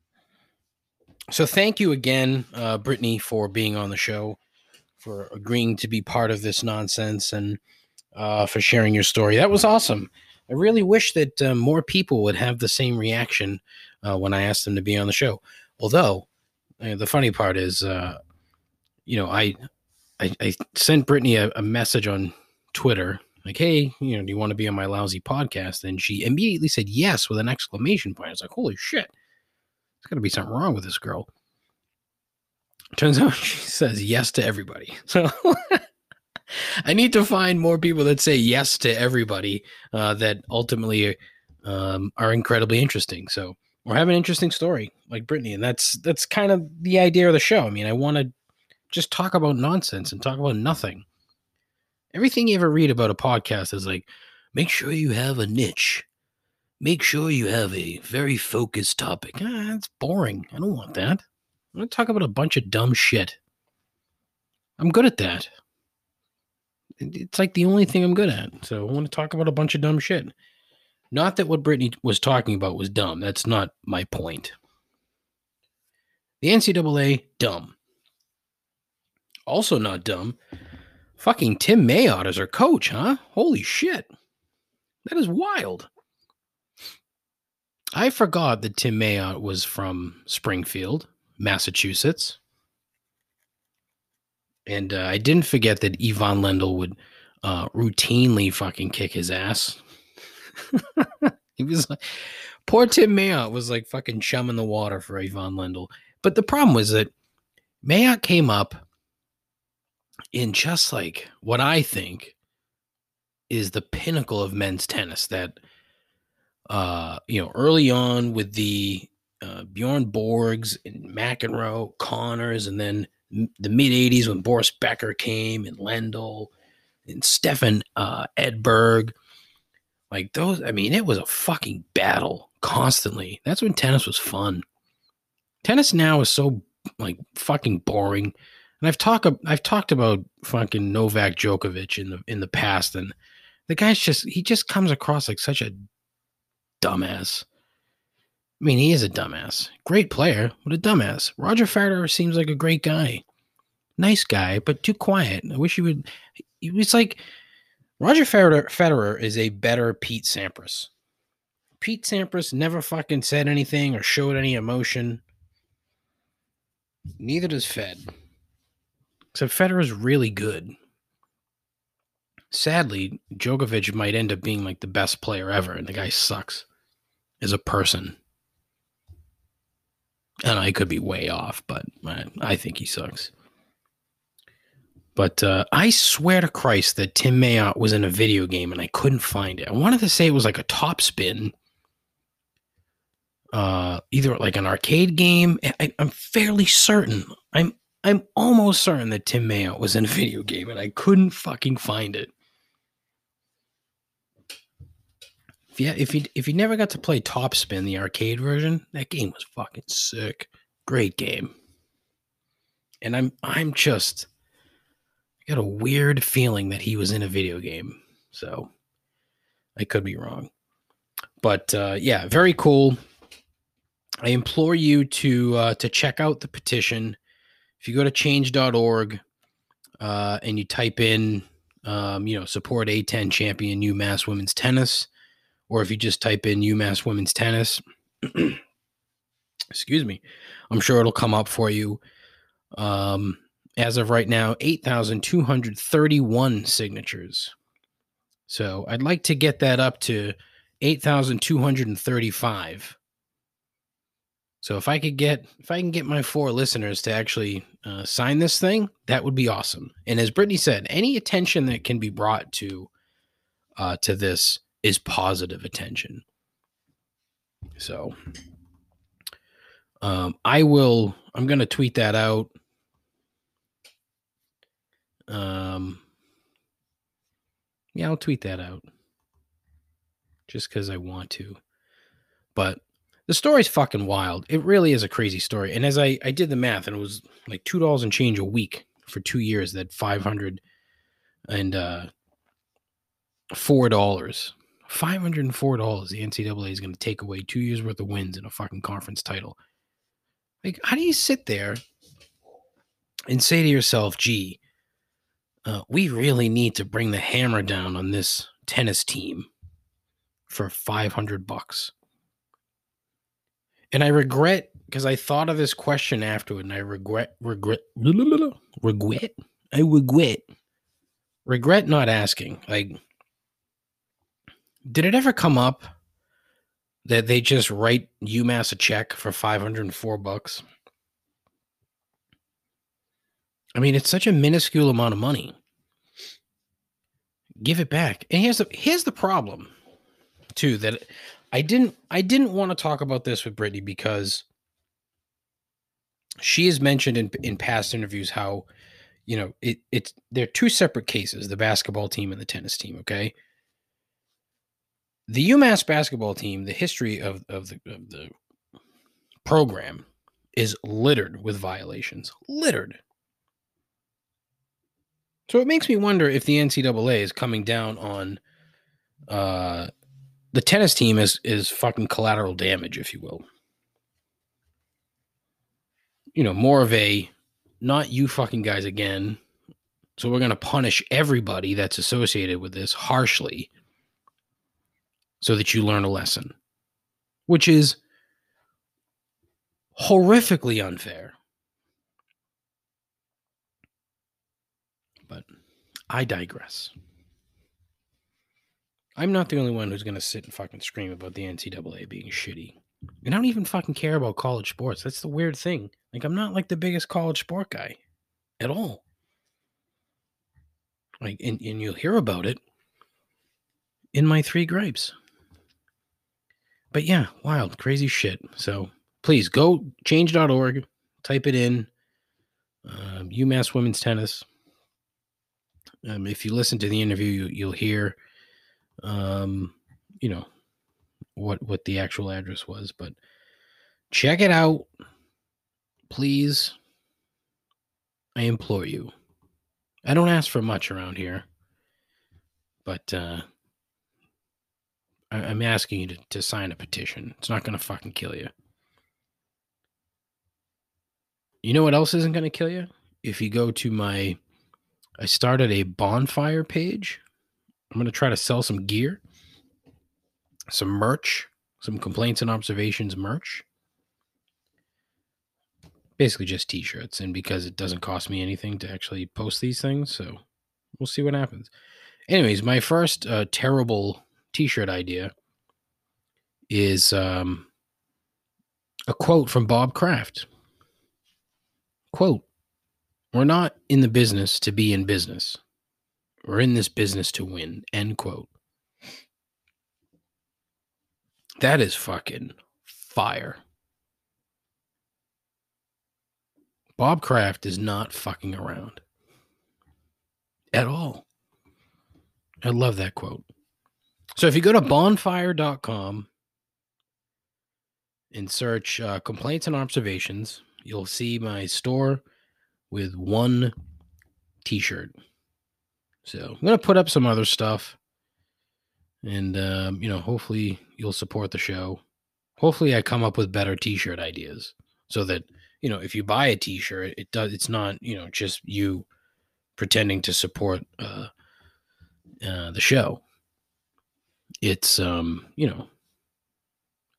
So thank you again, uh, Brittany, for being on the show, for agreeing to be part of this nonsense and uh, for sharing your story. That was awesome. I really wish that uh, more people would have the same reaction uh, when I asked them to be on the show. Although uh, the funny part is, uh, you know, I, I I sent Brittany a, a message on Twitter like, hey, you know, do you want to be on my lousy podcast? And she immediately said yes with an exclamation point. I was like, holy shit, there's got to be something wrong with this girl. Turns out she says yes to everybody. So I need to find more people that say yes to everybody uh, that ultimately um, are incredibly interesting. So, or have an interesting story like Brittany. And that's, that's kind of the idea of the show. I mean, I want to just talk about nonsense and talk about nothing. Everything you ever read about a podcast is like, make sure you have a niche. Make sure you have a very focused topic. Ah, that's boring. I don't want that. I'm going to talk about a bunch of dumb shit. I'm good at that. It's like the only thing I'm good at. So I want to talk about a bunch of dumb shit. Not that what Brittany was talking about was dumb. That's not my point. The N C double A, dumb. Also not dumb. Fucking Tim Mayotte as our coach, huh? Holy shit. That is wild. I forgot that Tim Mayotte was from Springfield, Massachusetts. And uh, I didn't forget that Ivan Lendl would uh, routinely fucking kick his ass. He was like, poor Tim Mayotte was like fucking chum in the water for Ivan Lendl. But the problem was that Mayotte came up in just like what I think is the pinnacle of men's tennis. That, uh, you know, early on with the uh, Bjorn Borgs and McEnroe, Connors, and then the mid-eighties when Boris Becker came and Lendl and Stefan uh, Edberg. Like those, I mean, it was a fucking battle constantly. That's when tennis was fun. Tennis now is so like fucking boring. And I've talked I've talked about fucking Novak Djokovic in the in the past, and the guy's just he just comes across like such a dumbass. I mean, he is a dumbass. Great player, but a dumbass. Roger Federer seems like a great guy. Nice guy, but too quiet. I wish he would. It's like Roger Federer, Federer is a better Pete Sampras. Pete Sampras never fucking said anything or showed any emotion. Neither does Fed. Except Federer's really good. Sadly, Djokovic might end up being like the best player ever, and the guy sucks as a person. And I could be way off, but I, I think he sucks. But uh, I swear to Christ that Tim Mayotte was in a video game and I couldn't find it. I wanted to say it was like a Top Spin, uh, either like an arcade game. I, I'm fairly certain. I'm I'm almost certain that Tim Mayotte was in a video game and I couldn't fucking find it. Yeah, if you if you never got to play Top Spin, the arcade version, that game was fucking sick. Great game. And I'm I'm just I got a weird feeling that he was in a video game. So I could be wrong. But uh, yeah, very cool. I implore you to uh, to check out the petition. If you go to change dot org uh, and you type in um, you know, support A ten champion UMass women's tennis. Or if you just type in UMass women's tennis, excuse me, I'm sure it'll come up for you. Um, as of right now, eight thousand two hundred thirty-one signatures. So I'd like to get that up to eight thousand two hundred thirty-five. So if I could get, if I can get my four listeners to actually uh, sign this thing, that would be awesome. And as Brittany said, any attention that can be brought to uh, to this is positive attention. So um, I will, I'm going to tweet that out. Um, yeah, I'll tweet that out just because I want to. But the story's fucking wild. It really is a crazy story. And as I, I did the math, and it was like two dollars and change a week for two years, that five hundred and uh, four dollars. five hundred four dollars the N C double A is going to take away two years worth of wins in a fucking conference title. Like, how do you sit there and say to yourself, gee, uh, we really need to bring the hammer down on this tennis team for five hundred bucks? And I regret, because I thought of this question afterward, and I regret, regret, regret, I regret, regret not asking. Like, did it ever come up that they just write UMass a check for five hundred four bucks? I mean, it's such a minuscule amount of money. Give it back. And here's the here's the problem, too, that I didn't I didn't want to talk about this with Brittany because she has mentioned in in past interviews how, you know, it it's they're two separate cases, the basketball team and the tennis team, okay? The UMass basketball team, the history of, of, the, of the program is littered with violations. Littered. So it makes me wonder if the N C double A is coming down on uh, the tennis team is, is fucking collateral damage, if you will. You know, more of a, not you fucking guys again. So we're going to punish everybody that's associated with this harshly, so that you learn a lesson, which is horrifically unfair. But I digress. I'm not the only one who's going to sit and fucking scream about the N C double A being shitty. And I don't even fucking care about college sports. That's the weird thing. Like, I'm not like the biggest college sport guy at all. Like, and, and you'll hear about it in my three gripes. But yeah, wild, crazy shit. So please go change dot org, type it in, um, UMass women's tennis. Um, if you listen to the interview, you, you'll hear, um, you know, what what the actual address was. But check it out, please. I implore you. I don't ask for much around here, but uh, I, I'm asking you to, to sign a petition. It's not going to fucking kill you. You know what else isn't going to kill you? If you go to my, I started a bonfire page. I'm going to try to sell some gear, some merch, some complaints and observations merch. Basically just t-shirts, and because it doesn't cost me anything to actually post these things, so we'll see what happens. Anyways, my first uh, terrible t-shirt idea is um, a quote from Bob Kraft. Quote, "We're not in the business to be in business. We're in this business to win," end quote. That is fucking fire. Bob Kraft is not fucking around at all. I love that quote. So if you go to bonfire dot com and search uh, complaints and observations, you'll see my store with one t-shirt. So I'm going to put up some other stuff. And, um, you know, hopefully you'll support the show. Hopefully I come up with better t-shirt ideas so that, you know, if you buy a t-shirt, it does, it's not, you know, just you pretending to support uh, uh, the show. It's, um, you know,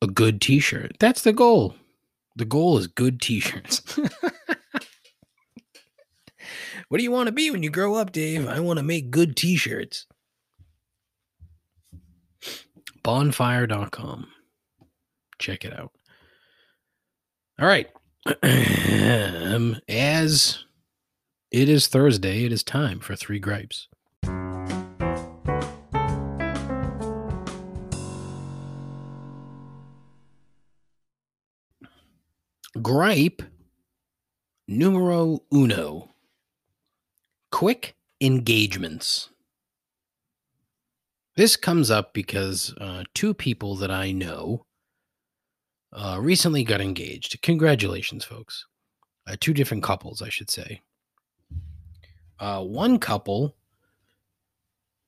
a good t-shirt. That's the goal. The goal is good t-shirts. What do you want to be when you grow up, Dave? I want to make good t-shirts. bonfire dot com. Check it out. All right. um, as it is Thursday, it is time for Three Gripes. Gripe numero uno. Quick engagements. This comes up because uh, two people that I know uh, recently got engaged. Congratulations, folks. Uh, two different couples, I should say. Uh, one couple,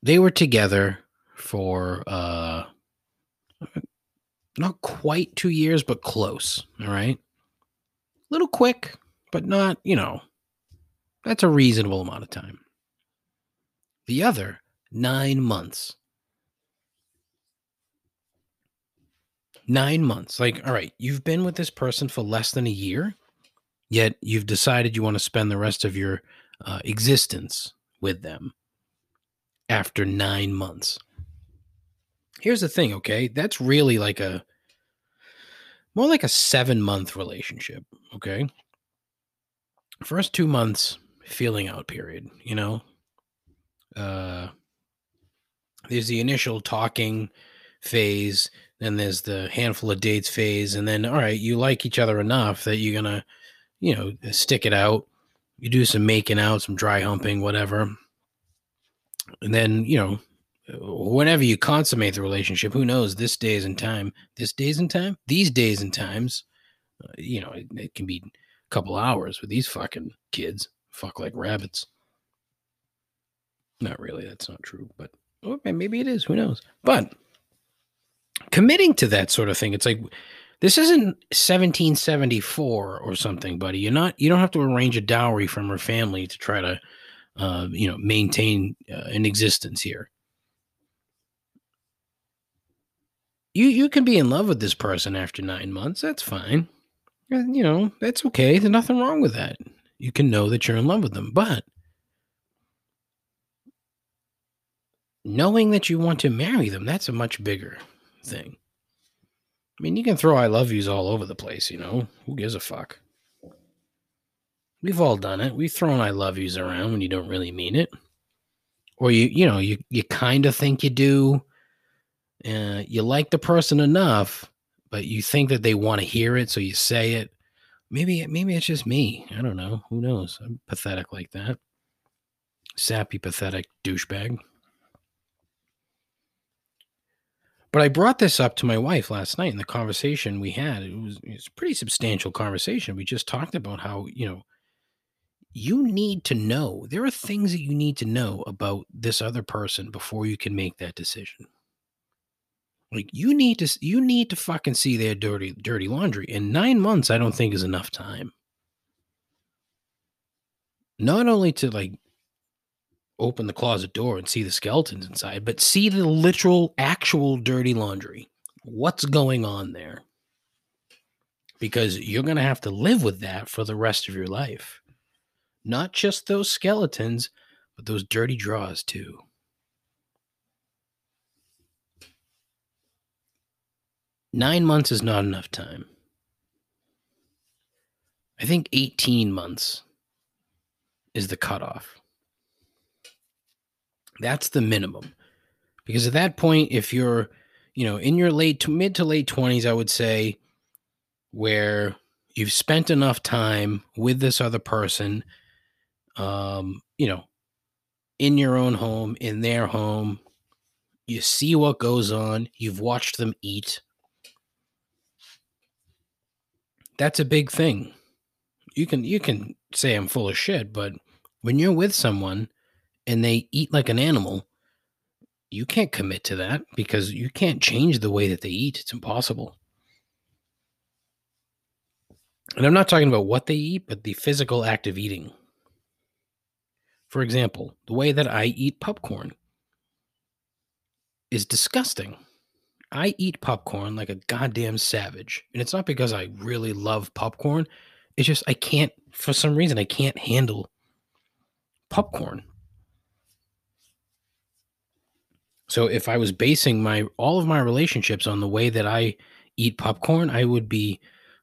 they were together for uh, not quite two years, but close. All right. A little quick, but not, you know, that's a reasonable amount of time. The other, nine months. Nine months. Like, all right, you've been with this person for less than a year, yet you've decided you want to spend the rest of your uh, existence with them after nine months. Here's the thing, okay? That's really like a, more like a seven-month relationship, okay? First two months, feeling out period, you know? Uh, there's the initial talking phase, then there's the handful of dates phase, and then, all right, you like each other enough that you're going to, you know, stick it out. You do some making out, some dry humping, whatever. And then, you know, whenever you consummate the relationship, who knows, this days and time, this days and time, these days and times, uh, you know, it, it can be a couple hours with these fucking kids. Fuck like rabbits. Not really. That's not true, but oh, maybe it is. Who knows? But committing to that sort of thing, it's like, this isn't seventeen seventy-four or something, buddy. You're not, you don't have to arrange a dowry from her family to try to, uh, you know, maintain uh, an existence here. You you can be in love with this person after nine months. That's fine. And, you know, that's okay. There's nothing wrong with that. You can know that you're in love with them. But knowing that you want to marry them, that's a much bigger thing. I mean, you can throw I love yous all over the place, you know. Who gives a fuck? We've all done it. We've thrown I love yous around when you don't really mean it. Or, you you know, you, you kind of think you do. Uh, you like the person enough, but you think that they want to hear it, so you say it. Maybe, maybe it's just me. I don't know. Who knows? I'm pathetic like that. Sappy, pathetic douchebag. But I brought this up to my wife last night in the conversation we had. It was, it was a pretty substantial conversation. We just talked about how, you know, you need to know. There are things that you need to know about this other person before you can make that decision. Like, you need to, you need to fucking see their dirty, dirty laundry. And nine months, I don't think, is enough time. Not only to, like, open the closet door and see the skeletons inside, but see the literal, actual dirty laundry. What's going on there? Because you're going to have to live with that for the rest of your life. Not just those skeletons, but those dirty drawers, too. Nine months is not enough time. I think eighteen months is the cutoff. That's the minimum. Because at that point, if you're, you know, in your late to mid to late twenties, I would say, where you've spent enough time with this other person, um, you know, in your own home, in their home, you see what goes on, you've watched them eat. That's a big thing. You can you can say I'm full of shit, but when you're with someone and they eat like an animal, you can't commit to that because you can't change the way that they eat. It's impossible. And I'm not talking about what they eat, but the physical act of eating. For example, the way that I eat popcorn is disgusting. I eat popcorn like a goddamn savage. And it's not because I really love popcorn. It's just I can't, for some reason, I can't handle popcorn. So if I was basing my all of my relationships on the way that I eat popcorn, I would be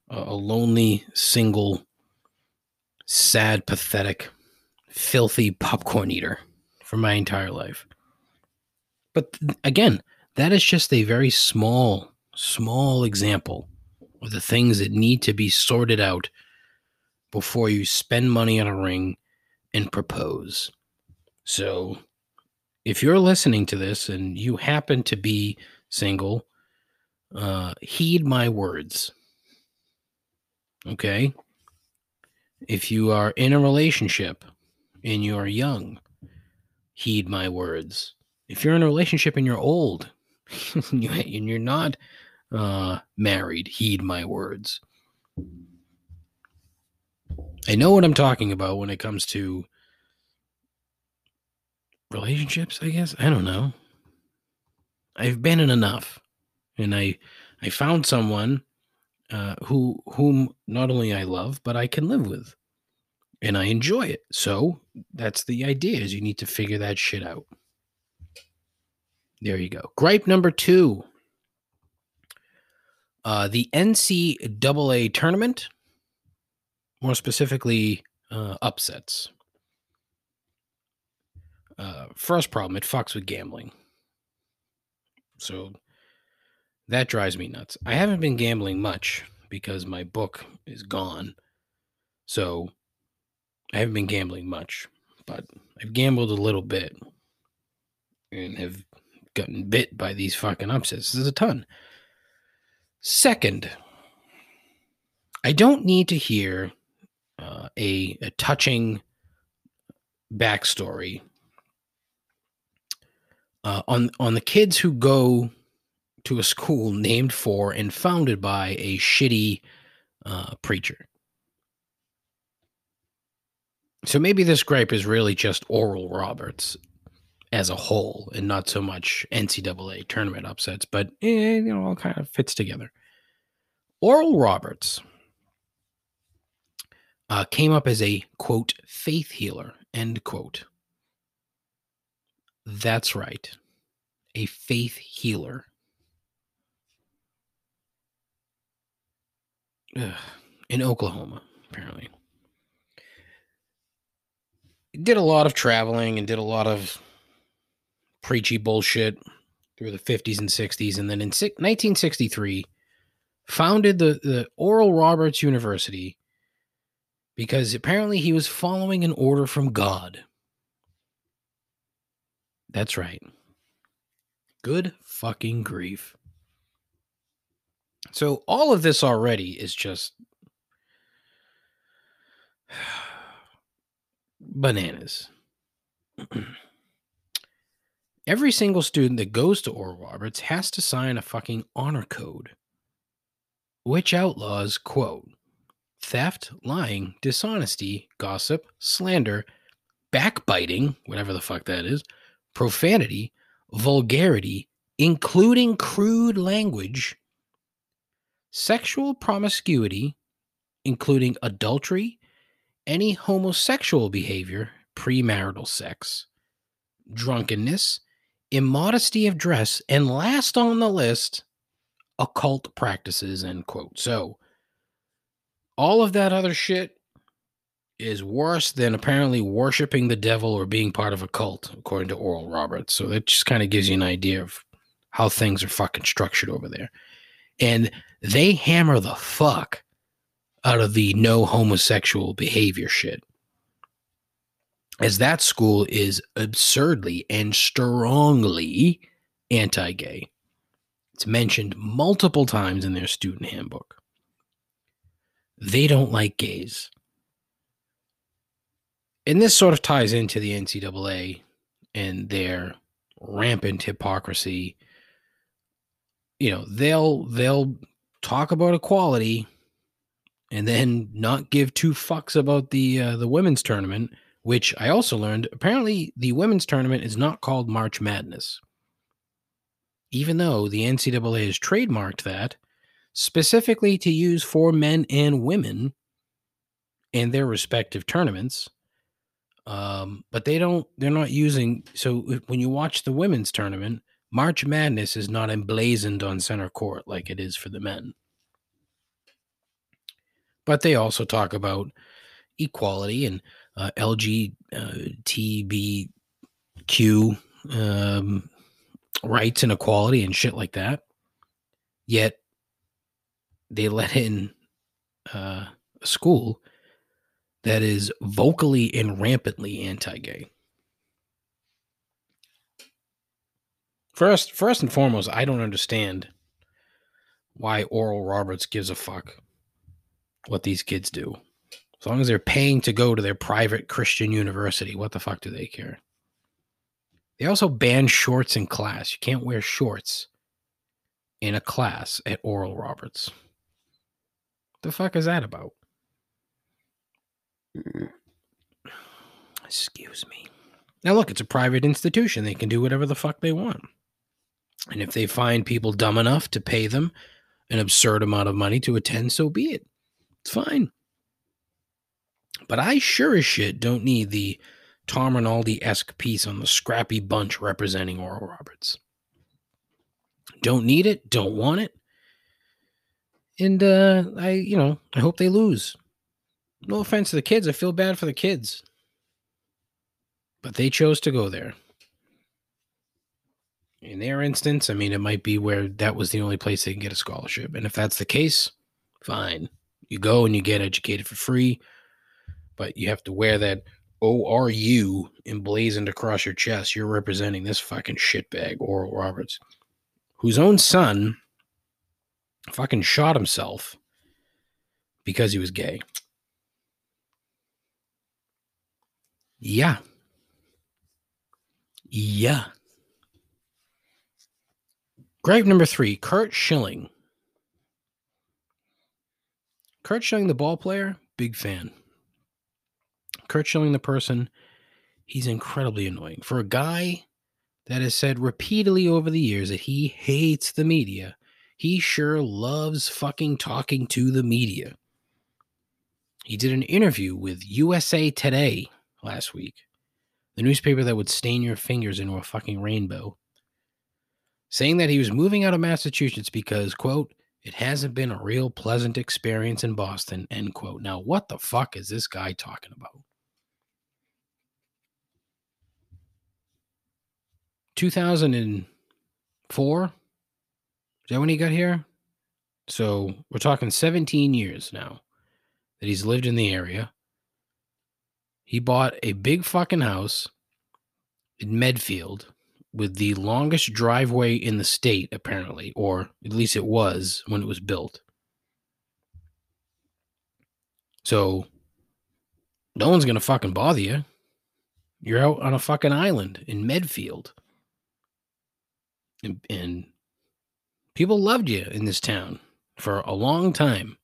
a lonely, single, sad, pathetic, filthy popcorn eater for my entire life. But again, that is just a very small, small example of the things that need to be sorted out before you spend money on a ring and propose. So if you're listening to this and you happen to be single, uh, heed my words. Okay? If you are in a relationship and you are young, heed my words. If you're in a relationship and you're old, and you're not uh, married, heed my words. I know what I'm talking about when it comes to relationships, I guess. I don't know. I've been in enough. And I I found someone uh, who whom not only I love, but I can live with. And I enjoy it. So that's the idea, is you need to figure that shit out. There you go. Gripe number two. Uh, the N C double A tournament, more specifically, uh, upsets. Uh, first problem, it fucks with gambling. So that drives me nuts. I haven't been gambling much because my book is gone. So I haven't been gambling much, but I've gambled a little bit and have gotten bit by these fucking upsets. There's a ton. Second, I don't need to hear uh, a, a touching backstory uh, on, on the kids who go to a school named for and founded by a shitty uh, preacher. So maybe this gripe is really just Oral Roberts as a whole, and not so much N C double A tournament upsets, but eh, you know, all kind of fits together. Oral Roberts uh, came up as a, quote, faith healer, end quote. That's right. A faith healer. Ugh. In Oklahoma, apparently. Did a lot of traveling and did a lot of preachy bullshit through the fifties and sixties, and then in nineteen sixty-three founded the, the Oral Roberts University because apparently he was following an order from God. That's right. Good fucking grief. So all of this already is just bananas. Every single student that goes to Oral Roberts has to sign a fucking honor code, which outlaws, quote, theft, lying, dishonesty, gossip, slander, backbiting, whatever the fuck that is, profanity, vulgarity, including crude language, sexual promiscuity, including adultery, any homosexual behavior, premarital sex, drunkenness, immodesty of dress, and last on the list, occult practices, end quote. So, all of that other shit is worse than apparently worshiping the devil or being part of a cult, according to Oral Roberts. So that just kind of gives you an idea of how things are fucking structured over there. And they hammer the fuck out of the no homosexual behavior shit, as that school is absurdly and strongly anti-gay. It's mentioned multiple times in their student handbook. They don't like gays. And this sort of ties into the N C double A and their rampant hypocrisy. You know, they'll they'll talk about equality and then not give two fucks about the uh, the women's tournament, which I also learned, apparently the women's tournament is not called March Madness, even though the N C double A has trademarked that specifically to use for men and women in their respective tournaments. Um, but they don't, they're not using, so when you watch the women's tournament, March Madness is not emblazoned on center court like it is for the men. But they also talk about equality and uh, L G B T Q um, rights and equality and shit like that. Yet they let in uh, a school that is vocally and rampantly anti-gay. First, first and foremost, I don't understand why Oral Roberts gives a fuck what these kids do. As long as they're paying to go to their private Christian university, what the fuck do they care? They also ban shorts in class. You can't wear shorts in a class at Oral Roberts. What the fuck is that about? Excuse me. Now look, it's a private institution. They can do whatever the fuck they want. And if they find people dumb enough to pay them an absurd amount of money to attend, so be it. It's fine. But I sure as shit don't need the Tom Rinaldi-esque piece on the scrappy bunch representing Oral Roberts. Don't need it. Don't want it. And, uh, I, you know, I hope they lose. No offense to the kids. I feel bad for the kids. But they chose to go there. In their instance, I mean, it might be where that was the only place they can get a scholarship. And if that's the case, fine. You go and you get educated for free, but you have to wear that O R U emblazoned across your chest. You're representing this fucking shitbag, Oral Roberts, whose own son fucking shot himself because he was gay. Yeah. Yeah. Gripe number three, Curt Schilling. Curt Schilling, the ball player, big fan. Curt Schilling, the person, he's incredibly annoying. For a guy that has said repeatedly over the years that he hates the media, he sure loves fucking talking to the media. He did an interview with U S A Today last week, the newspaper that would stain your fingers into a fucking rainbow, saying that he was moving out of Massachusetts because, quote, it hasn't been a real pleasant experience in Boston, end quote. Now, what the fuck is this guy talking about? two thousand four? Is that when he got here? So we're talking seventeen years now that he's lived in the area. He bought a big fucking house in Medfield with the longest driveway in the state, apparently, or at least it was when it was built. So no one's going to fucking bother you. You're out on a fucking island in Medfield. and, and people loved you in this town for a long time.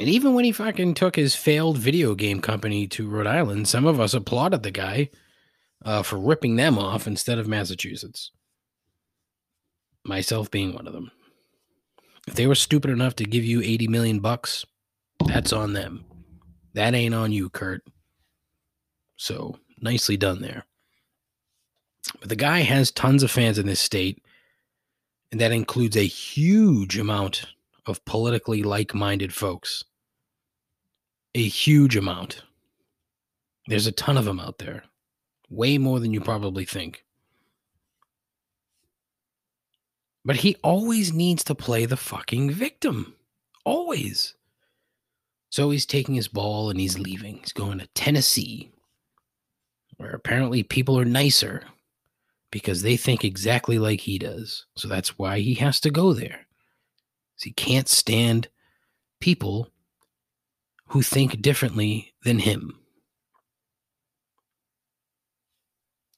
And even when he fucking took his failed video game company to Rhode Island, some of us applauded the guy uh, for ripping them off instead of Massachusetts. Myself being one of them. If they were stupid enough to give you eighty million bucks, that's on them. That ain't on you, Kurt. So, nicely done there. But the guy has tons of fans in this state, and that includes a huge amount of politically like-minded folks. A huge amount. There's a ton of them out there. Way more than you probably think. But he always needs to play the fucking victim. Always. So he's taking his ball and he's leaving. He's going to Tennessee, where apparently people are nicer because they think exactly like he does. So that's why he has to go there. He can't stand people who think differently than him,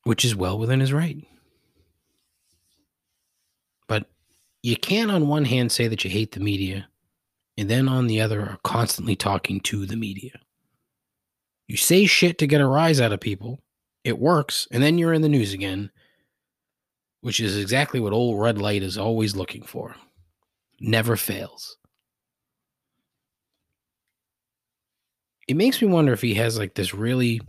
which is well within his right. But you can, on one hand, say that you hate the media, and then on the other are constantly talking to the media. You say shit to get a rise out of people, it works, and then you're in the news again, which is exactly what old red light is always looking for. Never fails. It makes me wonder if he has like this really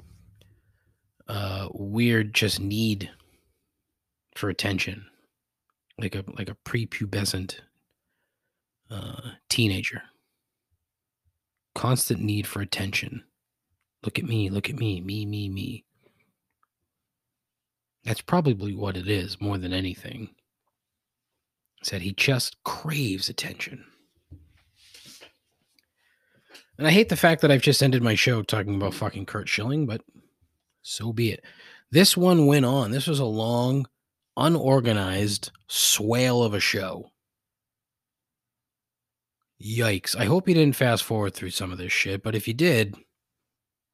uh, weird just need for attention. Like a like a prepubescent uh, teenager. Constant need for attention. Look at me, look at me, me, me, me. That's probably what it is more than anything. Said he just craves attention. And I hate the fact that I've just ended my show talking about fucking Kurt Schilling, but so be it. This one went on. This was a long, unorganized swale of a show. Yikes. I hope you didn't fast forward through some of this shit, but if you did,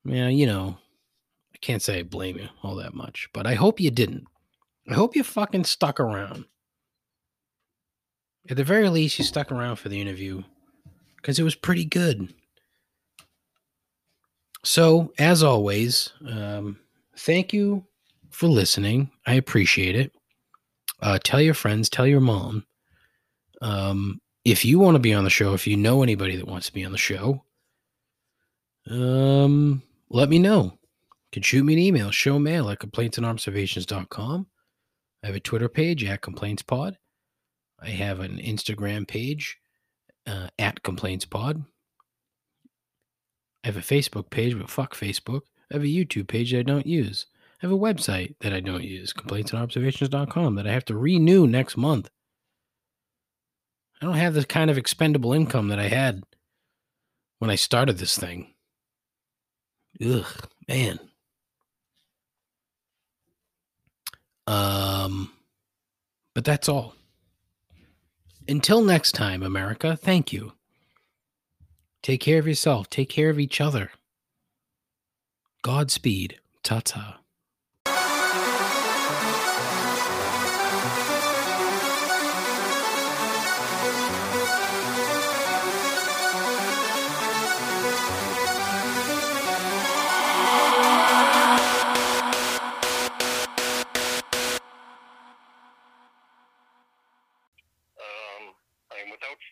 yeah, you know, I can't say I blame you all that much, but I hope you didn't. I hope you fucking stuck around. At the very least, you stuck around for the interview because it was pretty good. So, as always, um, thank you for listening. I appreciate it. Uh, tell your friends, tell your mom. Um, if you want to be on the show, if you know anybody that wants to be on the show, um, let me know. You can shoot me an email, showmail at complaints and observations dot com. I have a Twitter page at complaintspod. I have an Instagram page uh, at complaintspod. I have a Facebook page, but fuck Facebook. I have a YouTube page that I don't use. I have a website that I don't use, complaints and observations dot com, that I have to renew next month. I don't have the kind of expendable income that I had when I started this thing. Ugh, man. Um, but that's all. Until next time, America, thank you. Take care of yourself. Take care of each other. Godspeed. Ta-ta.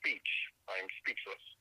Speech. I am speechless.